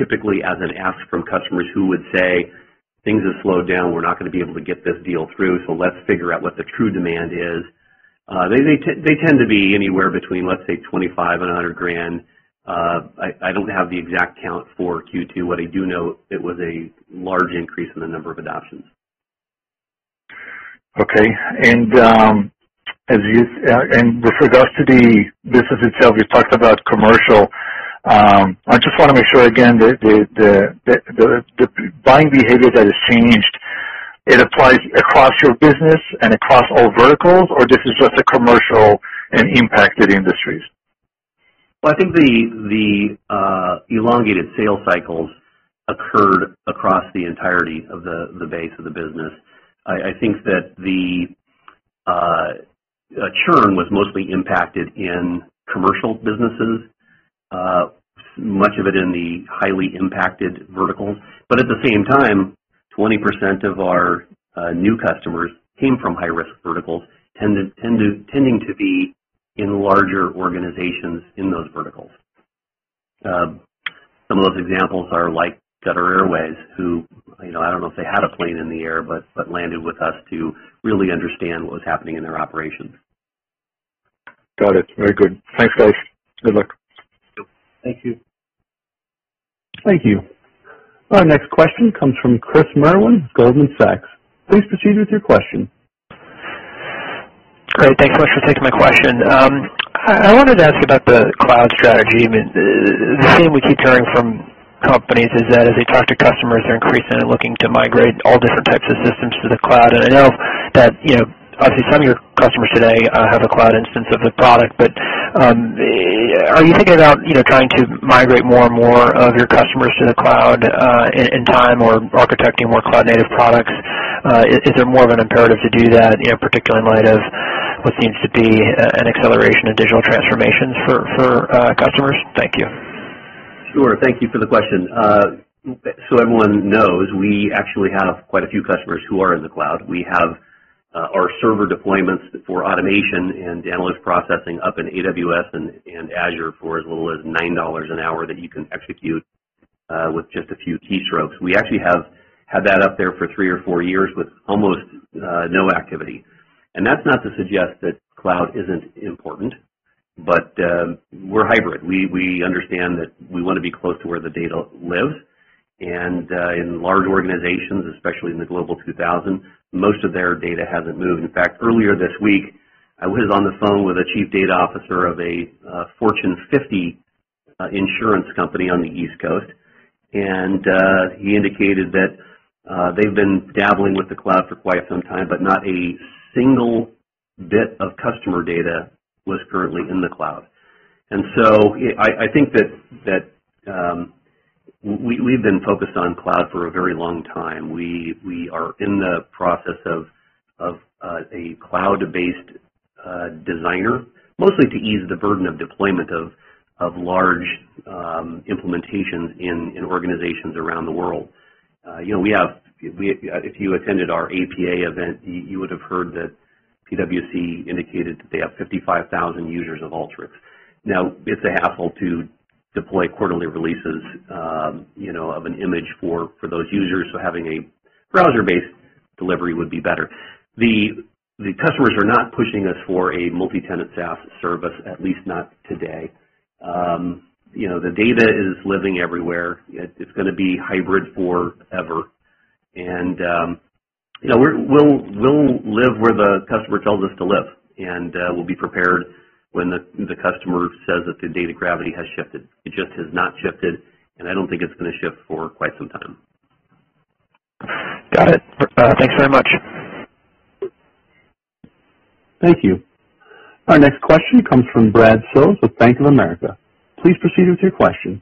typically as an ask from customers who would say, things have slowed down, we're not going to be able to get this deal through, so let's figure out what the true demand is. Uh, they they, t they tend to be anywhere between, let's say, twenty-five and one hundred grand. Uh, I, I don't have the exact count for Q two. What I do know, it was a large increase in the number of adoptions. Okay, and um, as you uh, and with regards to the business itself, you talked about commercial. Um, I just want to make sure again that the the, the the the buying behavior that has changed, it applies across your business and across all verticals, or this is just a commercial and impacted industries? Well, I think the the uh, elongated sales cycles occurred across the entirety of the the base of the business. I, I think that the uh, churn was mostly impacted in commercial businesses. Uh, much of it in the highly impacted verticals, but at the same time, twenty percent of our uh, new customers came from high-risk verticals, tend to, tend to, tending to be in larger organizations in those verticals. Uh, some of those examples are like Qatar Airways, who, you know, I don't know if they had a plane in the air, but, but landed with us to really understand what was happening in their operations. Got it. Very good. Thanks, guys. Good luck. Thank you. Thank you. Our next question comes from Chris Merwin, Goldman Sachs. Please proceed with your question. Great. Thanks so much for taking my question. Um, I wanted to ask about the cloud strategy. I mean, the theme we keep hearing from companies is that as they talk to customers, they're increasingly looking to migrate all different types of systems to the cloud. And I know that, you know, obviously some of your customers today uh, have a cloud instance of the product, but um, are you thinking about, you know, trying to migrate more and more of your customers to the cloud uh, in, in time, or architecting more cloud-native products? Uh, is, is there more of an imperative to do that, you know, particularly in light of what seems to be an acceleration of digital transformations for, for uh, customers? Thank you. Sure. Thank you for the question. Uh, so everyone knows we actually have quite a few customers who are in the cloud. We have Uh, our server deployments for automation and analytics processing up in A W S and, and Azure for as little as nine dollars an hour that you can execute uh, with just a few keystrokes. We actually have had that up there for three or four years with almost uh, no activity. And that's not to suggest that cloud isn't important, but uh, we're hybrid. We, we understand that we want to be close to where the data lives. And uh, in large organizations, especially in the Global two thousand, most of their data hasn't moved. In fact, earlier this week, I was on the phone with a chief data officer of a uh, Fortune fifty uh, insurance company on the East Coast, and uh, he indicated that uh, they've been dabbling with the cloud for quite some time, but not a single bit of customer data was currently in the cloud. And so I, I think that, that um, We, we've been focused on cloud for a very long time. We we are in the process of of uh, a cloud-based uh, designer, mostly to ease the burden of deployment of of large um, implementations in in organizations around the world. Uh, you know, we have we if you attended our A P A event, you, you would have heard that PwC indicated that they have fifty-five thousand users of Alteryx. Now it's a hassle to deploy quarterly releases, um, you know, of an image for, for those users, so having a browser-based delivery would be better. The, the customers are not pushing us for a multi-tenant SaaS service, at least not today. Um, you know, the data is living everywhere. It, it's going to be hybrid forever. And, um, you know, we're, we'll, we'll live where the customer tells us to live, and uh, we'll be prepared when the, the customer says that the data gravity has shifted. It just has not shifted, and I don't think it's going to shift for quite some time. Got it. Uh, thanks very much. Thank you. Our next question comes from Brad Sills with Bank of America. Please proceed with your question.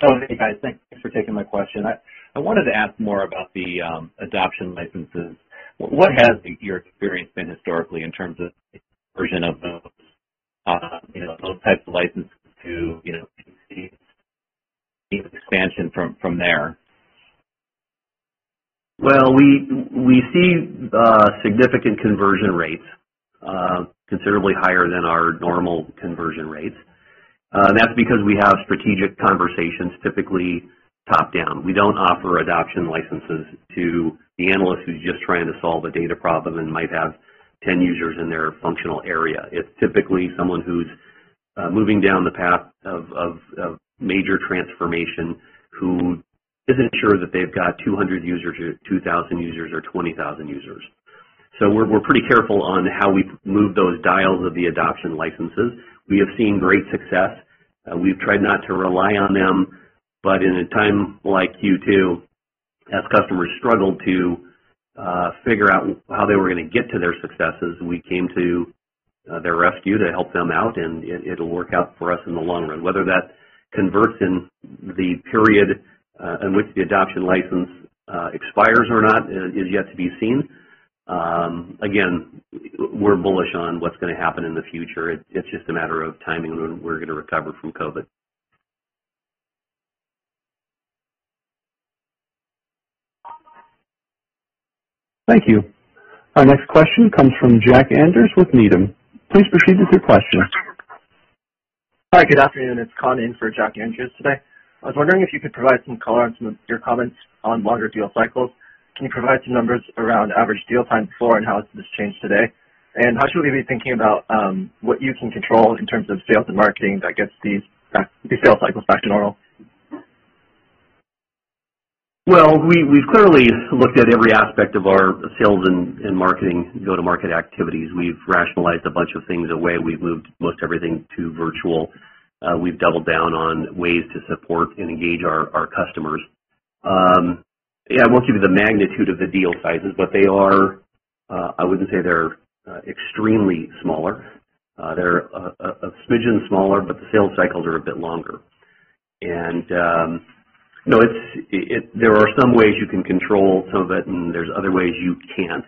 Oh, hey, guys. Thanks for taking my question. I, I wanted to ask more about the um, adoption licenses. What has your experience been historically in terms of version of those, uh, you know, those types of licenses to, you know, expansion from, from there? Well, we we see uh, significant conversion rates, uh, considerably higher than our normal conversion rates. Uh, and that's because we have strategic conversations, typically top down. We don't offer adoption licenses to the analyst who's just trying to solve a data problem and might have ten users in their functional area. It's typically someone who's uh, moving down the path of, of, of major transformation, who isn't sure that they've got two hundred users or two thousand users or twenty thousand users. So we're, we're pretty careful on how we move those dials of the adoption licenses. We have seen great success Uh, we've tried not to rely on them, but in a time like Q two, as customers struggled to uh, figure out how they were going to get to their successes, we came to uh, their rescue to help them out, and it, it'll work out for us in the long run. Whether that converts in the period uh, in which the adoption license uh, expires or not is yet to be seen. Um, again, we're bullish on what's going to happen in the future. It, it's just a matter of timing when we're going to recover from COVID. Thank you. Our next question comes from Jack Anders with Needham. Please proceed with your question. Hi, good afternoon. It's Con in for Jack Andrews today. I was wondering if you could provide some color on some of your comments on longer deal cycles. Can you provide some numbers around average deal time before and how this changed today? And how should we be thinking about um, what you can control in terms of sales and marketing that gets these, back, these sales cycles back to normal? Well, we, we've clearly looked at every aspect of our sales and, and marketing go-to-market activities. We've rationalized a bunch of things away. We've moved most everything to virtual. Uh, we've doubled down on ways to support and engage our, our customers. Um, yeah, I won't give you the magnitude of the deal sizes, but they are, uh, I wouldn't say they're uh, extremely smaller. Uh, they're a, a, a smidgen smaller, but the sales cycles are a bit longer. And um, no, it's, it, there are some ways you can control some of it, and there's other ways you can't.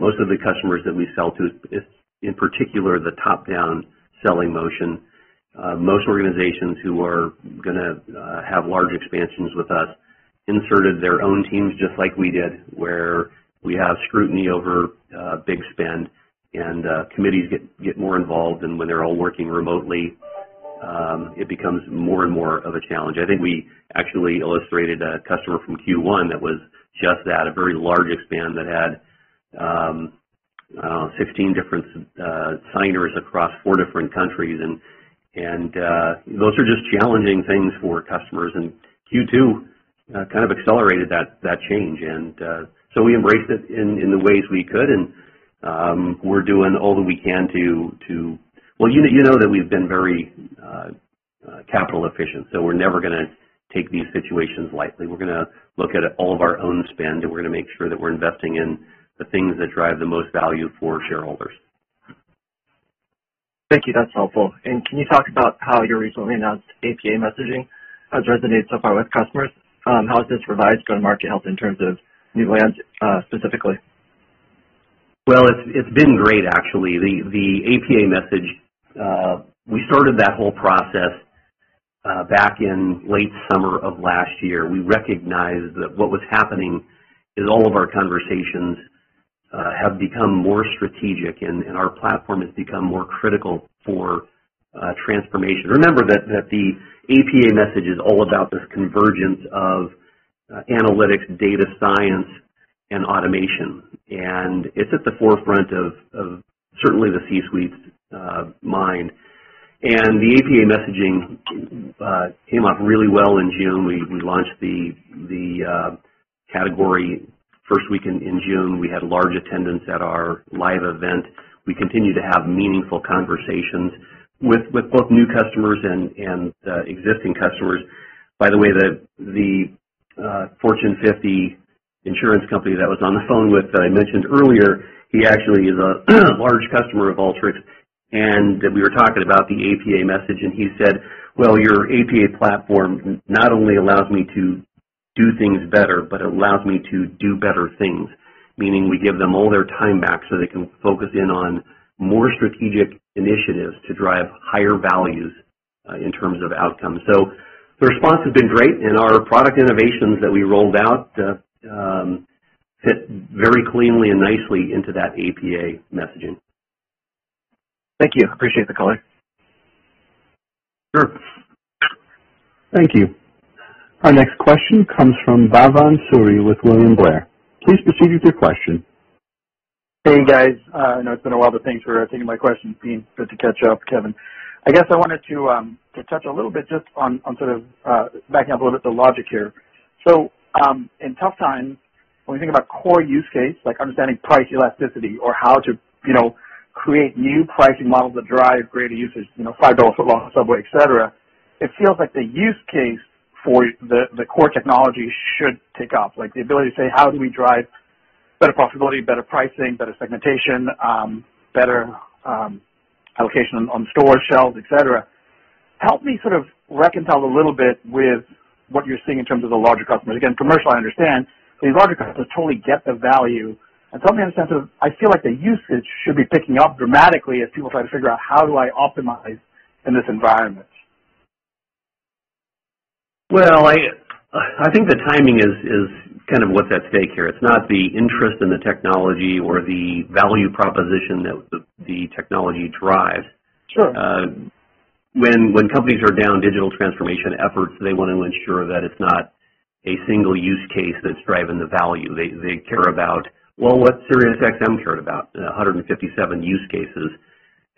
Most of the customers that we sell to, is in particular the top-down selling motion, Uh, most organizations who are going to uh, have large expansions with us inserted their own teams just like we did, where we have scrutiny over uh, big spend, and uh, committees get, get more involved, and when they're all working remotely, um, it becomes more and more of a challenge. I think we actually illustrated a customer from Q one that was just that, a very large expand that had um, uh, sixteen different uh, signers across four different countries, and And uh, those are just challenging things for customers, and Q two uh, kind of accelerated that, that change. And uh, so we embraced it in, in the ways we could, and um, we're doing all that we can to, to well, you know, you know that we've been very uh, uh, capital efficient, so we're never going to take these situations lightly. We're going to look at all of our own spend, and we're going to make sure that we're investing in the things that drive the most value for shareholders. Thank you, that's helpful. And can you talk about how your recently announced A P A messaging has resonated so far with customers? Um, how has this revised go-to-market help in terms of new lands uh, specifically? Well, it's, it's been great, actually. The, the A P A message, uh, we started that whole process uh, back in late summer of last year. We recognized that what was happening is all of our conversations Uh, have become more strategic, and, and our platform has become more critical for uh, transformation. Remember that, that the A P A message is all about this convergence of uh, analytics, data science, and automation. And it's at the forefront of, of certainly the C-suite's uh, mind. And the A P A messaging uh, came off really well in June. We, we launched the, the uh, category first week in, in June. We had large attendance at our live event. We continue to have meaningful conversations with, with both new customers and, and uh, existing customers. By the way, the, the uh, Fortune fifty insurance company that I was on the phone with that I mentioned earlier, he actually is a large customer of Alteryx, and we were talking about the A P A message, and he said, well, your A P A platform not only allows me to do things better, but it allows me to do better things, meaning we give them all their time back so they can focus in on more strategic initiatives to drive higher values uh, in terms of outcomes. So the response has been great, and our product innovations that we rolled out uh, um, fit very cleanly and nicely into that A P A messaging. Thank you. Appreciate the color. Sure. Thank you. Our next question comes from Bhavan Suri with William Blair. Please proceed with your question. Hey, guys. Uh, I know it's been a while, but thanks for taking my question, Dean. Good to catch up, Kevin. I guess I wanted to um, to touch a little bit just on, on sort of uh, backing up a little bit the logic here. So um, in tough times, when we think about core use case, like understanding price elasticity or how to, you know, create new pricing models that drive greater usage, you know, five dollar footlong, Subway, et cetera, it feels like the use case for the, the core technology should take off, like the ability to say, how do we drive better profitability, better pricing, better segmentation, um, better um, allocation on, on stores, shelves, et cetera. Help me sort of reconcile a little bit with what you're seeing in terms of the larger customers. Again, commercial, I understand. These larger customers totally get the value. And so in a sense of, I feel like the usage should be picking up dramatically as people try to figure out how do I optimize in this environment. Well, I, I think the timing is, is kind of what's at stake here. It's not the interest in the technology or the value proposition that the, the technology drives. Sure. Uh, when, when companies are down digital transformation efforts, they want to ensure that it's not a single use case that's driving the value. They, they care about, well, what SiriusXM cared about, one hundred fifty-seven use cases,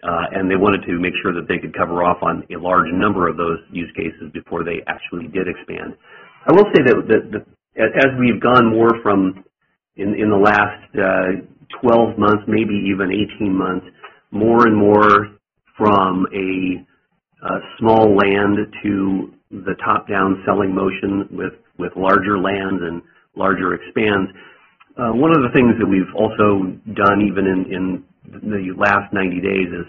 uh, and they wanted to make sure that they could cover off on a large number of those use cases before they actually did expand. I will say that the, the, as we've gone more from in, in the last uh, twelve months, maybe even eighteen months, more and more from a uh, small land to the top-down selling motion with, with larger lands and larger expands. Uh, one of the things that we've also done even in, in the last ninety days is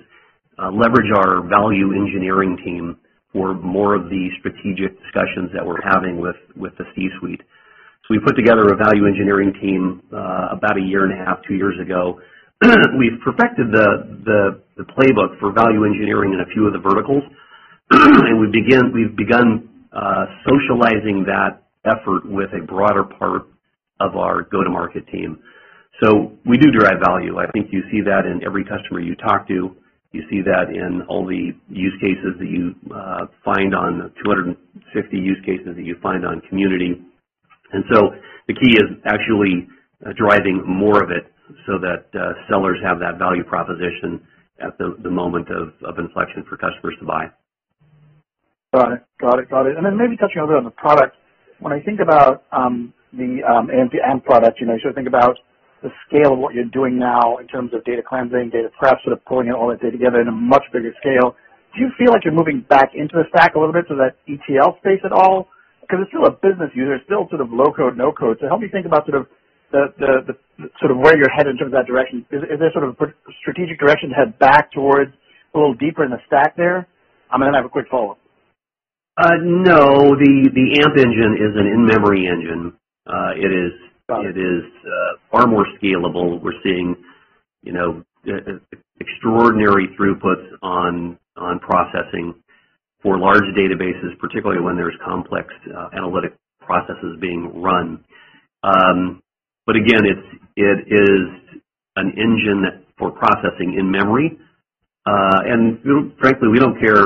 uh, leverage our value engineering team for more of the strategic discussions that we're having with, with the C-suite. So we put together a value engineering team uh, about a year and a half, two years ago. We've perfected the, the, the playbook for value engineering in a few of the verticals. And we begin, we've begun uh, socializing that effort with a broader part of our go-to-market team. So we do derive value. I think you see that in every customer you talk to. You see that in all the use cases that you uh, find on the two hundred fifty use cases that you find on community. And so the key is actually uh, driving more of it so that uh, sellers have that value proposition at the, the moment of, of inflection for customers to buy. Got it, got it, got it. And then maybe touching a little bit on the product. When I think about um, the um, A M P product, you know, you sort of think about the scale of what you're doing now in terms of data cleansing, data prep, sort of pulling in all that data together in a much bigger scale. Do you feel like you're moving back into the stack a little bit to that E T L space at all? Because it's still a business user, it's still sort of low-code, no-code. So help me think about sort of the, the, the, the sort of where you're headed in terms of that direction. Is, is there sort of a strategic direction to head back towards a little deeper in the stack there? I'm going to have a quick follow-up. Uh, no, the, the A M P engine is an in-memory engine. Uh, it is it is uh, far more scalable. We're seeing, you know, extraordinary throughputs on on processing for large databases, particularly when there's complex uh, analytic processes being run. Um, but again, it's it is an engine that, for processing in memory, uh, and frankly, we don't care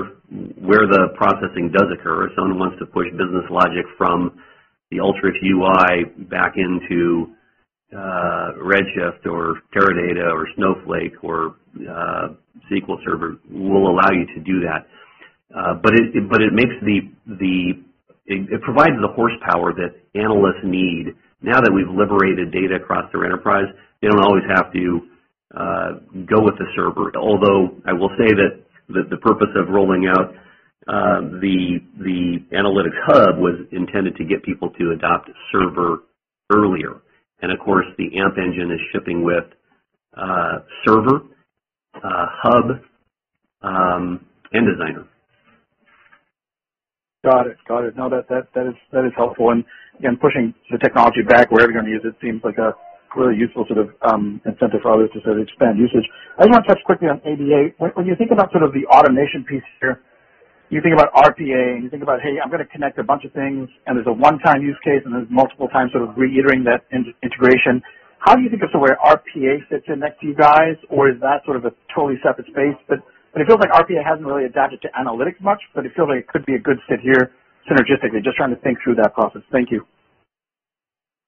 where the processing does occur. If someone wants to push business logic from the Alteryx U I back into uh, Redshift or Teradata or Snowflake or uh, S Q L Server, will allow you to do that. Uh, but it, it but it makes the the it, it provides the horsepower that analysts need now that we've liberated data across their enterprise. They don't always have to uh, go with the server. Although I will say that The, the purpose of rolling out uh, the, the Analytics Hub was intended to get people to adopt server earlier. And of course, the A M P engine is shipping with uh, server, uh, hub, um, and designer. Got it, got it. No, that, that, that, is, that is helpful. And again, pushing the technology back wherever you're going to use it seems like a really useful sort of um, incentive for others to sort of expand usage. I just want to touch quickly on A B A. When, when you think about sort of the automation piece here, you think about R P A, and you think about, hey, I'm going to connect a bunch of things, and there's a one-time use case, and there's multiple times sort of reiterating that in integration. How do you think of sort of where R P A fits in next to you guys, or is that sort of a totally separate space? But, but it feels like R P A hasn't really adapted to analytics much, but it feels like it could be a good fit here synergistically, just trying to think through that process. Thank you.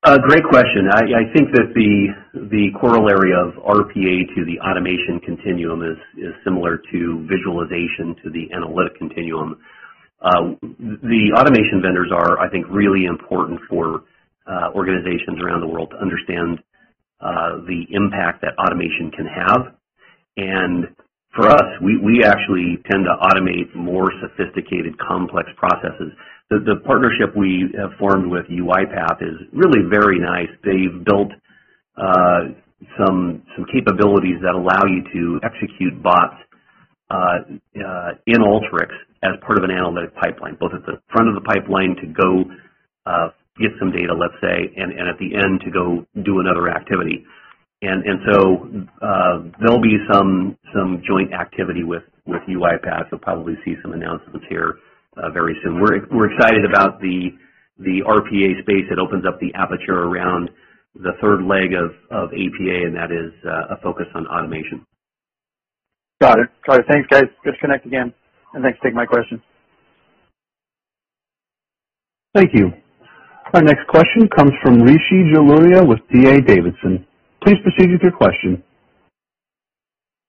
Uh, great question. I, I think that the the corollary of R P A to the automation continuum is, is similar to visualization to the analytic continuum. Uh, the automation vendors are, I think, really important for uh, organizations around the world to understand uh, the impact that automation can have. And for us, we, we actually tend to automate more sophisticated, complex processes. The, the partnership we have formed with UiPath is really very nice. They've built uh, some, some capabilities that allow you to execute bots Uh, uh, in Alteryx as part of an analytic pipeline, both at the front of the pipeline to go uh, get some data, let's say, and, and at the end to go do another activity. And, and so uh, there'll be some, some joint activity with, with UiPath. You'll probably see some announcements here uh, very soon. We're, we're excited about the, the R P A space. It opens up the aperture around the third leg of, of A P A, and that is uh, a focus on automation. Got it. Got it. Thanks, guys. Good to connect again, and thanks for taking my question. Thank you. Our next question comes from Rishi Jaluria with D A Davidson. Please proceed with your question.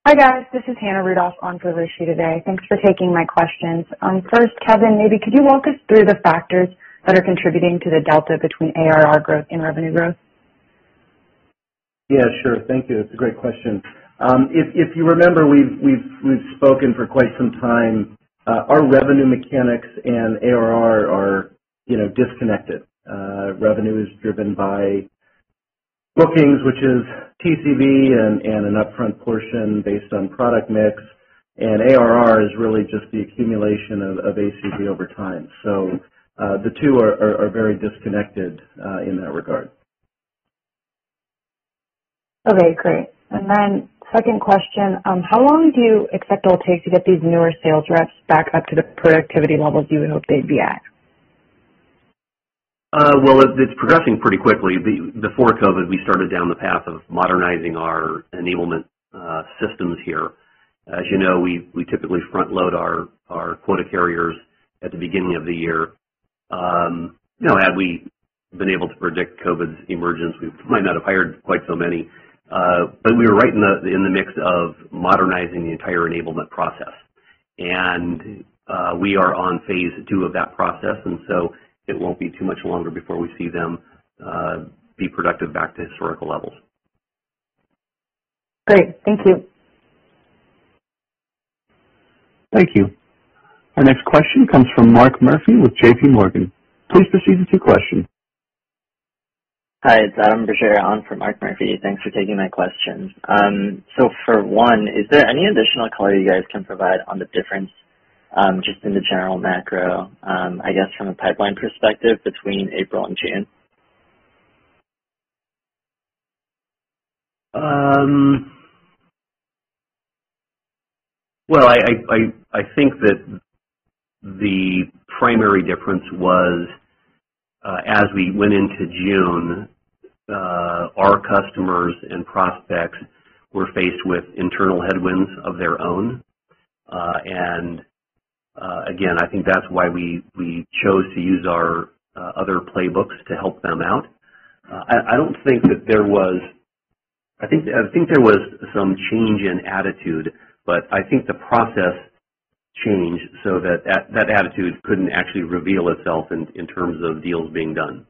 Hi, guys. This is Hannah Rudolph on for Rishi today. Thanks for taking my questions. Um, first, Kevin, maybe could you walk us through the factors that are contributing to the delta between A R R growth and revenue growth? Yeah, sure. Thank you. It's a great question. Um, if, if you remember, we've, we've, we've spoken for quite some time. Uh, our revenue mechanics and A R R are, you know, disconnected. Uh, revenue is driven by bookings, which is T C V and, and an upfront portion based on product mix, and A R R is really just the accumulation of, of A C V over time. So uh, the two are, are, are very disconnected uh, in that regard. Okay, great. And then second question, um, how long do you expect it'll take to get these newer sales reps back up to the productivity levels you would hope they'd be at? Uh, well, it's progressing pretty quickly. The, before COVID, we started down the path of modernizing our enablement uh, systems here. As you know, we, we typically front load our, our quota carriers at the beginning of the year. Um, you know, had we been able to predict COVID's emergence, we might not have hired quite so many. Uh, but we were right in the, in the mix of modernizing the entire enablement process. And uh, we are on phase two of that process, and so it won't be too much longer before we see them uh, be productive back to historical levels. Great. Thank you. Thank you. Our next question comes from Mark Murphy with J P Morgan. Please proceed with your question. Hi, it's Adam Berger on for Mark Murphy. Thanks for taking my questions. Um, so for one, is there any additional color you guys can provide on the difference um, just in the general macro, um, I guess from a pipeline perspective between April and June? Um, well, I, I, I think that the primary difference was Uh, as we went into June, uh, our customers and prospects were faced with internal headwinds of their own. Uh, and uh, again, I think that's why we, we chose to use our uh, other playbooks to help them out. Uh, I, I don't think that there was, I think, I think there was some change in attitude, but I think the process change so that, that that attitude couldn't actually reveal itself in, in terms of deals being done.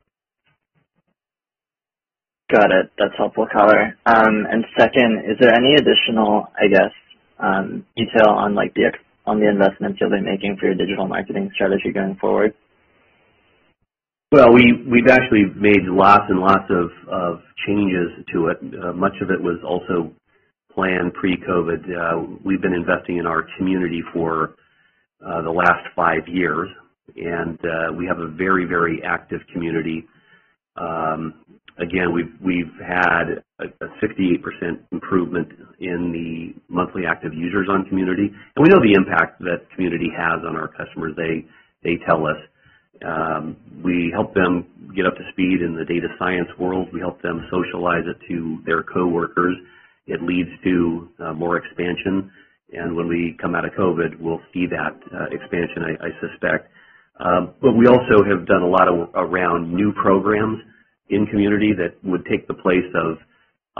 Got it. That's helpful color. Um, and second, is there any additional, I guess, um, detail on like the on the investments you'll be making for your digital marketing strategy going forward? Well, we we've actually made lots and lots of of changes to it. Uh, much of it was also plan pre-COVID. Uh, we've been investing in our community for uh, the last five years, and uh, we have a very, very active community. Um, again, we've, we've had a, a sixty-eight percent improvement in the monthly active users on community, and we know the impact that community has on our customers. They, they tell us. Um, we help them get up to speed in the data science world. We help them socialize it to their coworkers. It leads to uh, more expansion, and when we come out of COVID, we'll see that uh, expansion, I, I suspect. Um, but we also have done a lot of, around new programs in community that would take the place of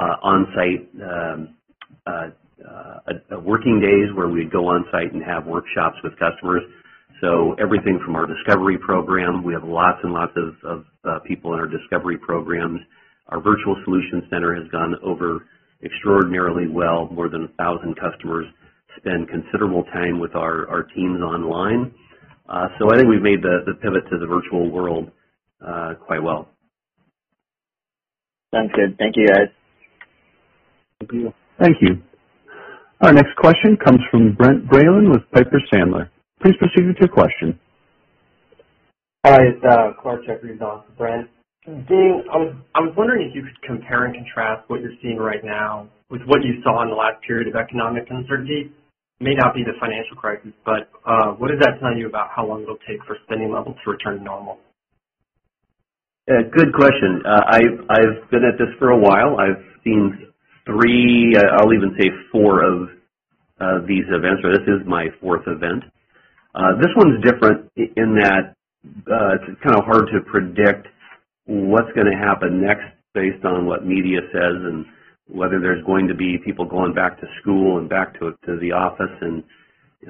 uh, on-site um, uh, uh, working days where we'd go on-site and have workshops with customers. So everything from our discovery program, we have lots and lots of, of uh, people in our discovery programs. Our virtual solution center has gone over extraordinarily well, more than a thousand customers spend considerable time with our, our teams online. Uh, so I think we've made the, the pivot to the virtual world uh, quite well. Sounds good. Thank you, guys. Thank you. Thank you. Our next question comes from Brent Braylin with Piper Sandler. Please proceed with your question. Hi, it's uh, Clark Jeffries on for Brent. Dean, I was, I was wondering if you could compare and contrast what you're seeing right now with what you saw in the last period of economic uncertainty. It may not be the financial crisis, but uh, what does that tell you about how long it'll take for spending levels to return to normal? Uh, good question. Uh, I, I've been at this for a while. I've seen three, uh, I'll even say four of uh, these events, or this is my fourth event. Uh, this one's different in that uh, it's kind of hard to predict what's going to happen next based on what media says and whether there's going to be people going back to school and back to, to the office, and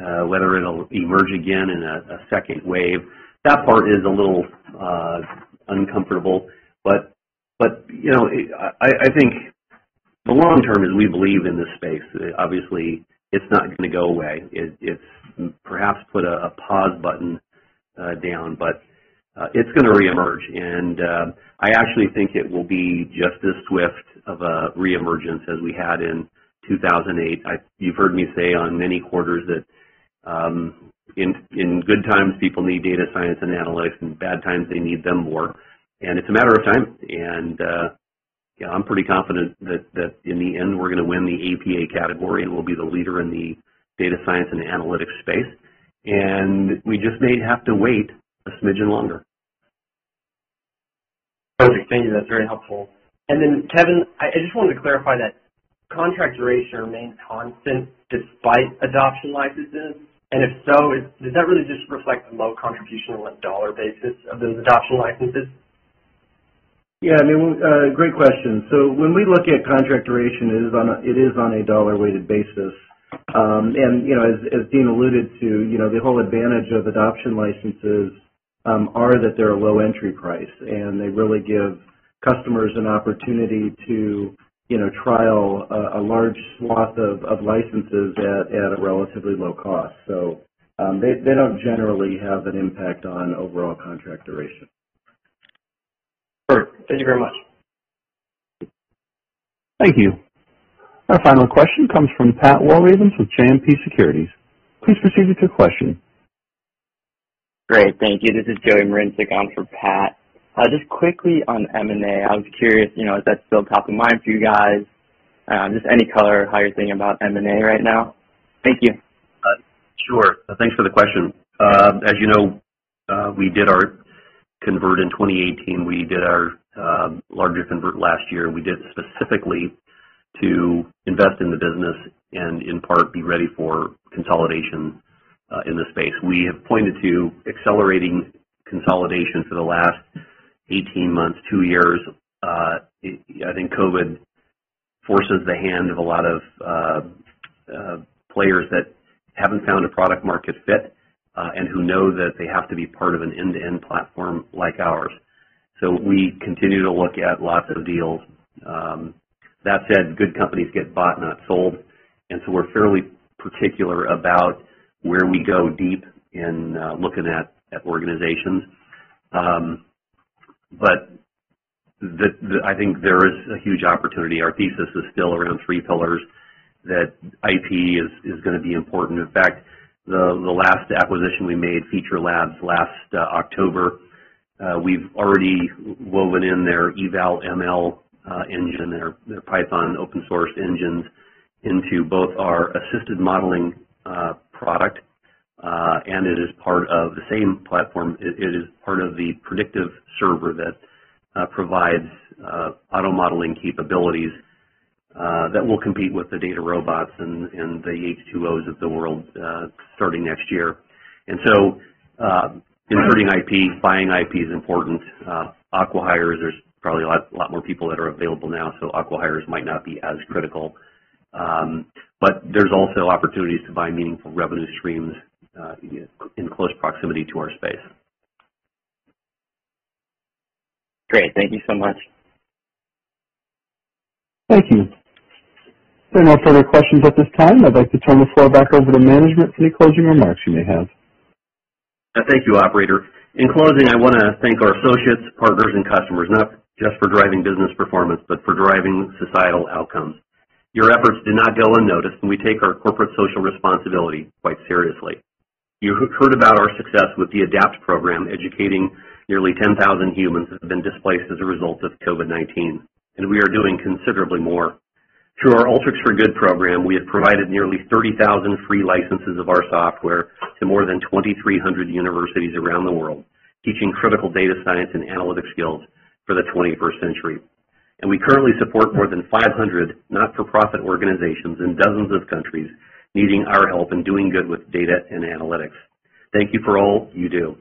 uh, whether it'll emerge again in a, a second wave. That part is a little uh, uncomfortable, but, but you know, it, I, I think the long term is we believe in this space. It, obviously, it's not going to go away. It, it's perhaps put a, a pause button uh, down, but Uh, it's going to reemerge, and uh, I actually think it will be just as swift of a reemergence as we had in two thousand eight. I, you've heard me say on many quarters that um, in, in good times people need data science and analytics, and bad times they need them more, and it's a matter of time. And uh, yeah, I'm pretty confident that, that in the end we're going to win the A P A category and we'll be the leader in the data science and analytics space, and we just may have to wait a smidgen longer. Perfect. Thank you. That's very helpful. And then, Kevin, I just wanted to clarify that contract duration remains constant despite adoption licenses. And if so, is, does that really just reflect the low contribution on a dollar basis of those adoption licenses? Yeah, I mean, uh, great question. So when we look at contract duration, it is on a, it is on a dollar-weighted basis. Um, and, you know, as, as Dean alluded to, you know, the whole advantage of adoption licenses Um, are that they're a low entry price, and they really give customers an opportunity to, you know, trial a, a large swath of, of licenses at, at a relatively low cost. So um, they, they don't generally have an impact on overall contract duration. Perfect. Thank you very much. Thank you. Our final question comes from Pat Walravens with J M P Securities. Please proceed with your question. Great, thank you. This is Joey Marincic on for Pat. Uh, just quickly on M and A, I was curious, you know, is that still top of mind for you guys? Um, just any color, how you're thinking about M and A right now? Thank you. Uh, sure. Uh, thanks for the question. Uh, as you know, uh, we did our convert in twenty eighteen. We did our uh, larger convert last year. We did specifically to invest in the business and, in part, be ready for consolidation Uh, in the space. We have pointed to accelerating consolidation for the last eighteen months, two years. Uh, it, I think COVID forces the hand of a lot of uh, uh, players that haven't found a product market fit uh, and who know that they have to be part of an end-to-end platform like ours. So we continue to look at lots of deals. Um, that said, good companies get bought, not sold, and so we're fairly particular about where we go deep in uh, looking at, at organizations. Um, but the, the, I think there is a huge opportunity. Our thesis is still around three pillars, that I P is, is going to be important. In fact, the, the last acquisition we made, Feature Labs, last uh, October, uh, we've already woven in their eval M L uh, engine, their, their Python open source engines, into both our assisted modeling Uh, product, uh, and it is part of the same platform. It, it is part of the predictive server that uh, provides uh, auto modeling capabilities uh, that will compete with the data robots and, and the H two Os of the world uh, starting next year. And so uh, inserting I P, buying I P is important. Uh, acquihires, there's probably a lot, lot more people that are available now, so acquihires might not be as critical. Um, but there's also opportunities to buy meaningful revenue streams uh, in close proximity to our space. Great. Thank you so much. Thank you. There are no further questions at this time. I'd like to turn the floor back over to management for any closing remarks you may have. Uh, thank you, operator. In closing, I want to thank our associates, partners, and customers, not just for driving business performance, but for driving societal outcomes. Your efforts did not go unnoticed, and we take our corporate social responsibility quite seriously. You heard about our success with the ADAPT program, educating nearly ten thousand humans that have been displaced as a result of COVID nineteen, and we are doing considerably more. Through our Alteryx for Good program, we have provided nearly thirty thousand free licenses of our software to more than twenty-three hundred universities around the world, teaching critical data science and analytics skills for the twenty-first century. And we currently support more than five hundred not-for-profit organizations in dozens of countries needing our help in doing good with data and analytics. Thank you for all you do.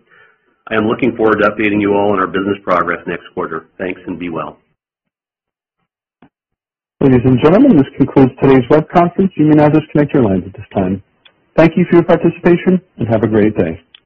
I am looking forward to updating you all on our business progress next quarter. Thanks and be well. Ladies and gentlemen, this concludes today's web conference. You may now disconnect your lines at this time. Thank you for your participation and have a great day.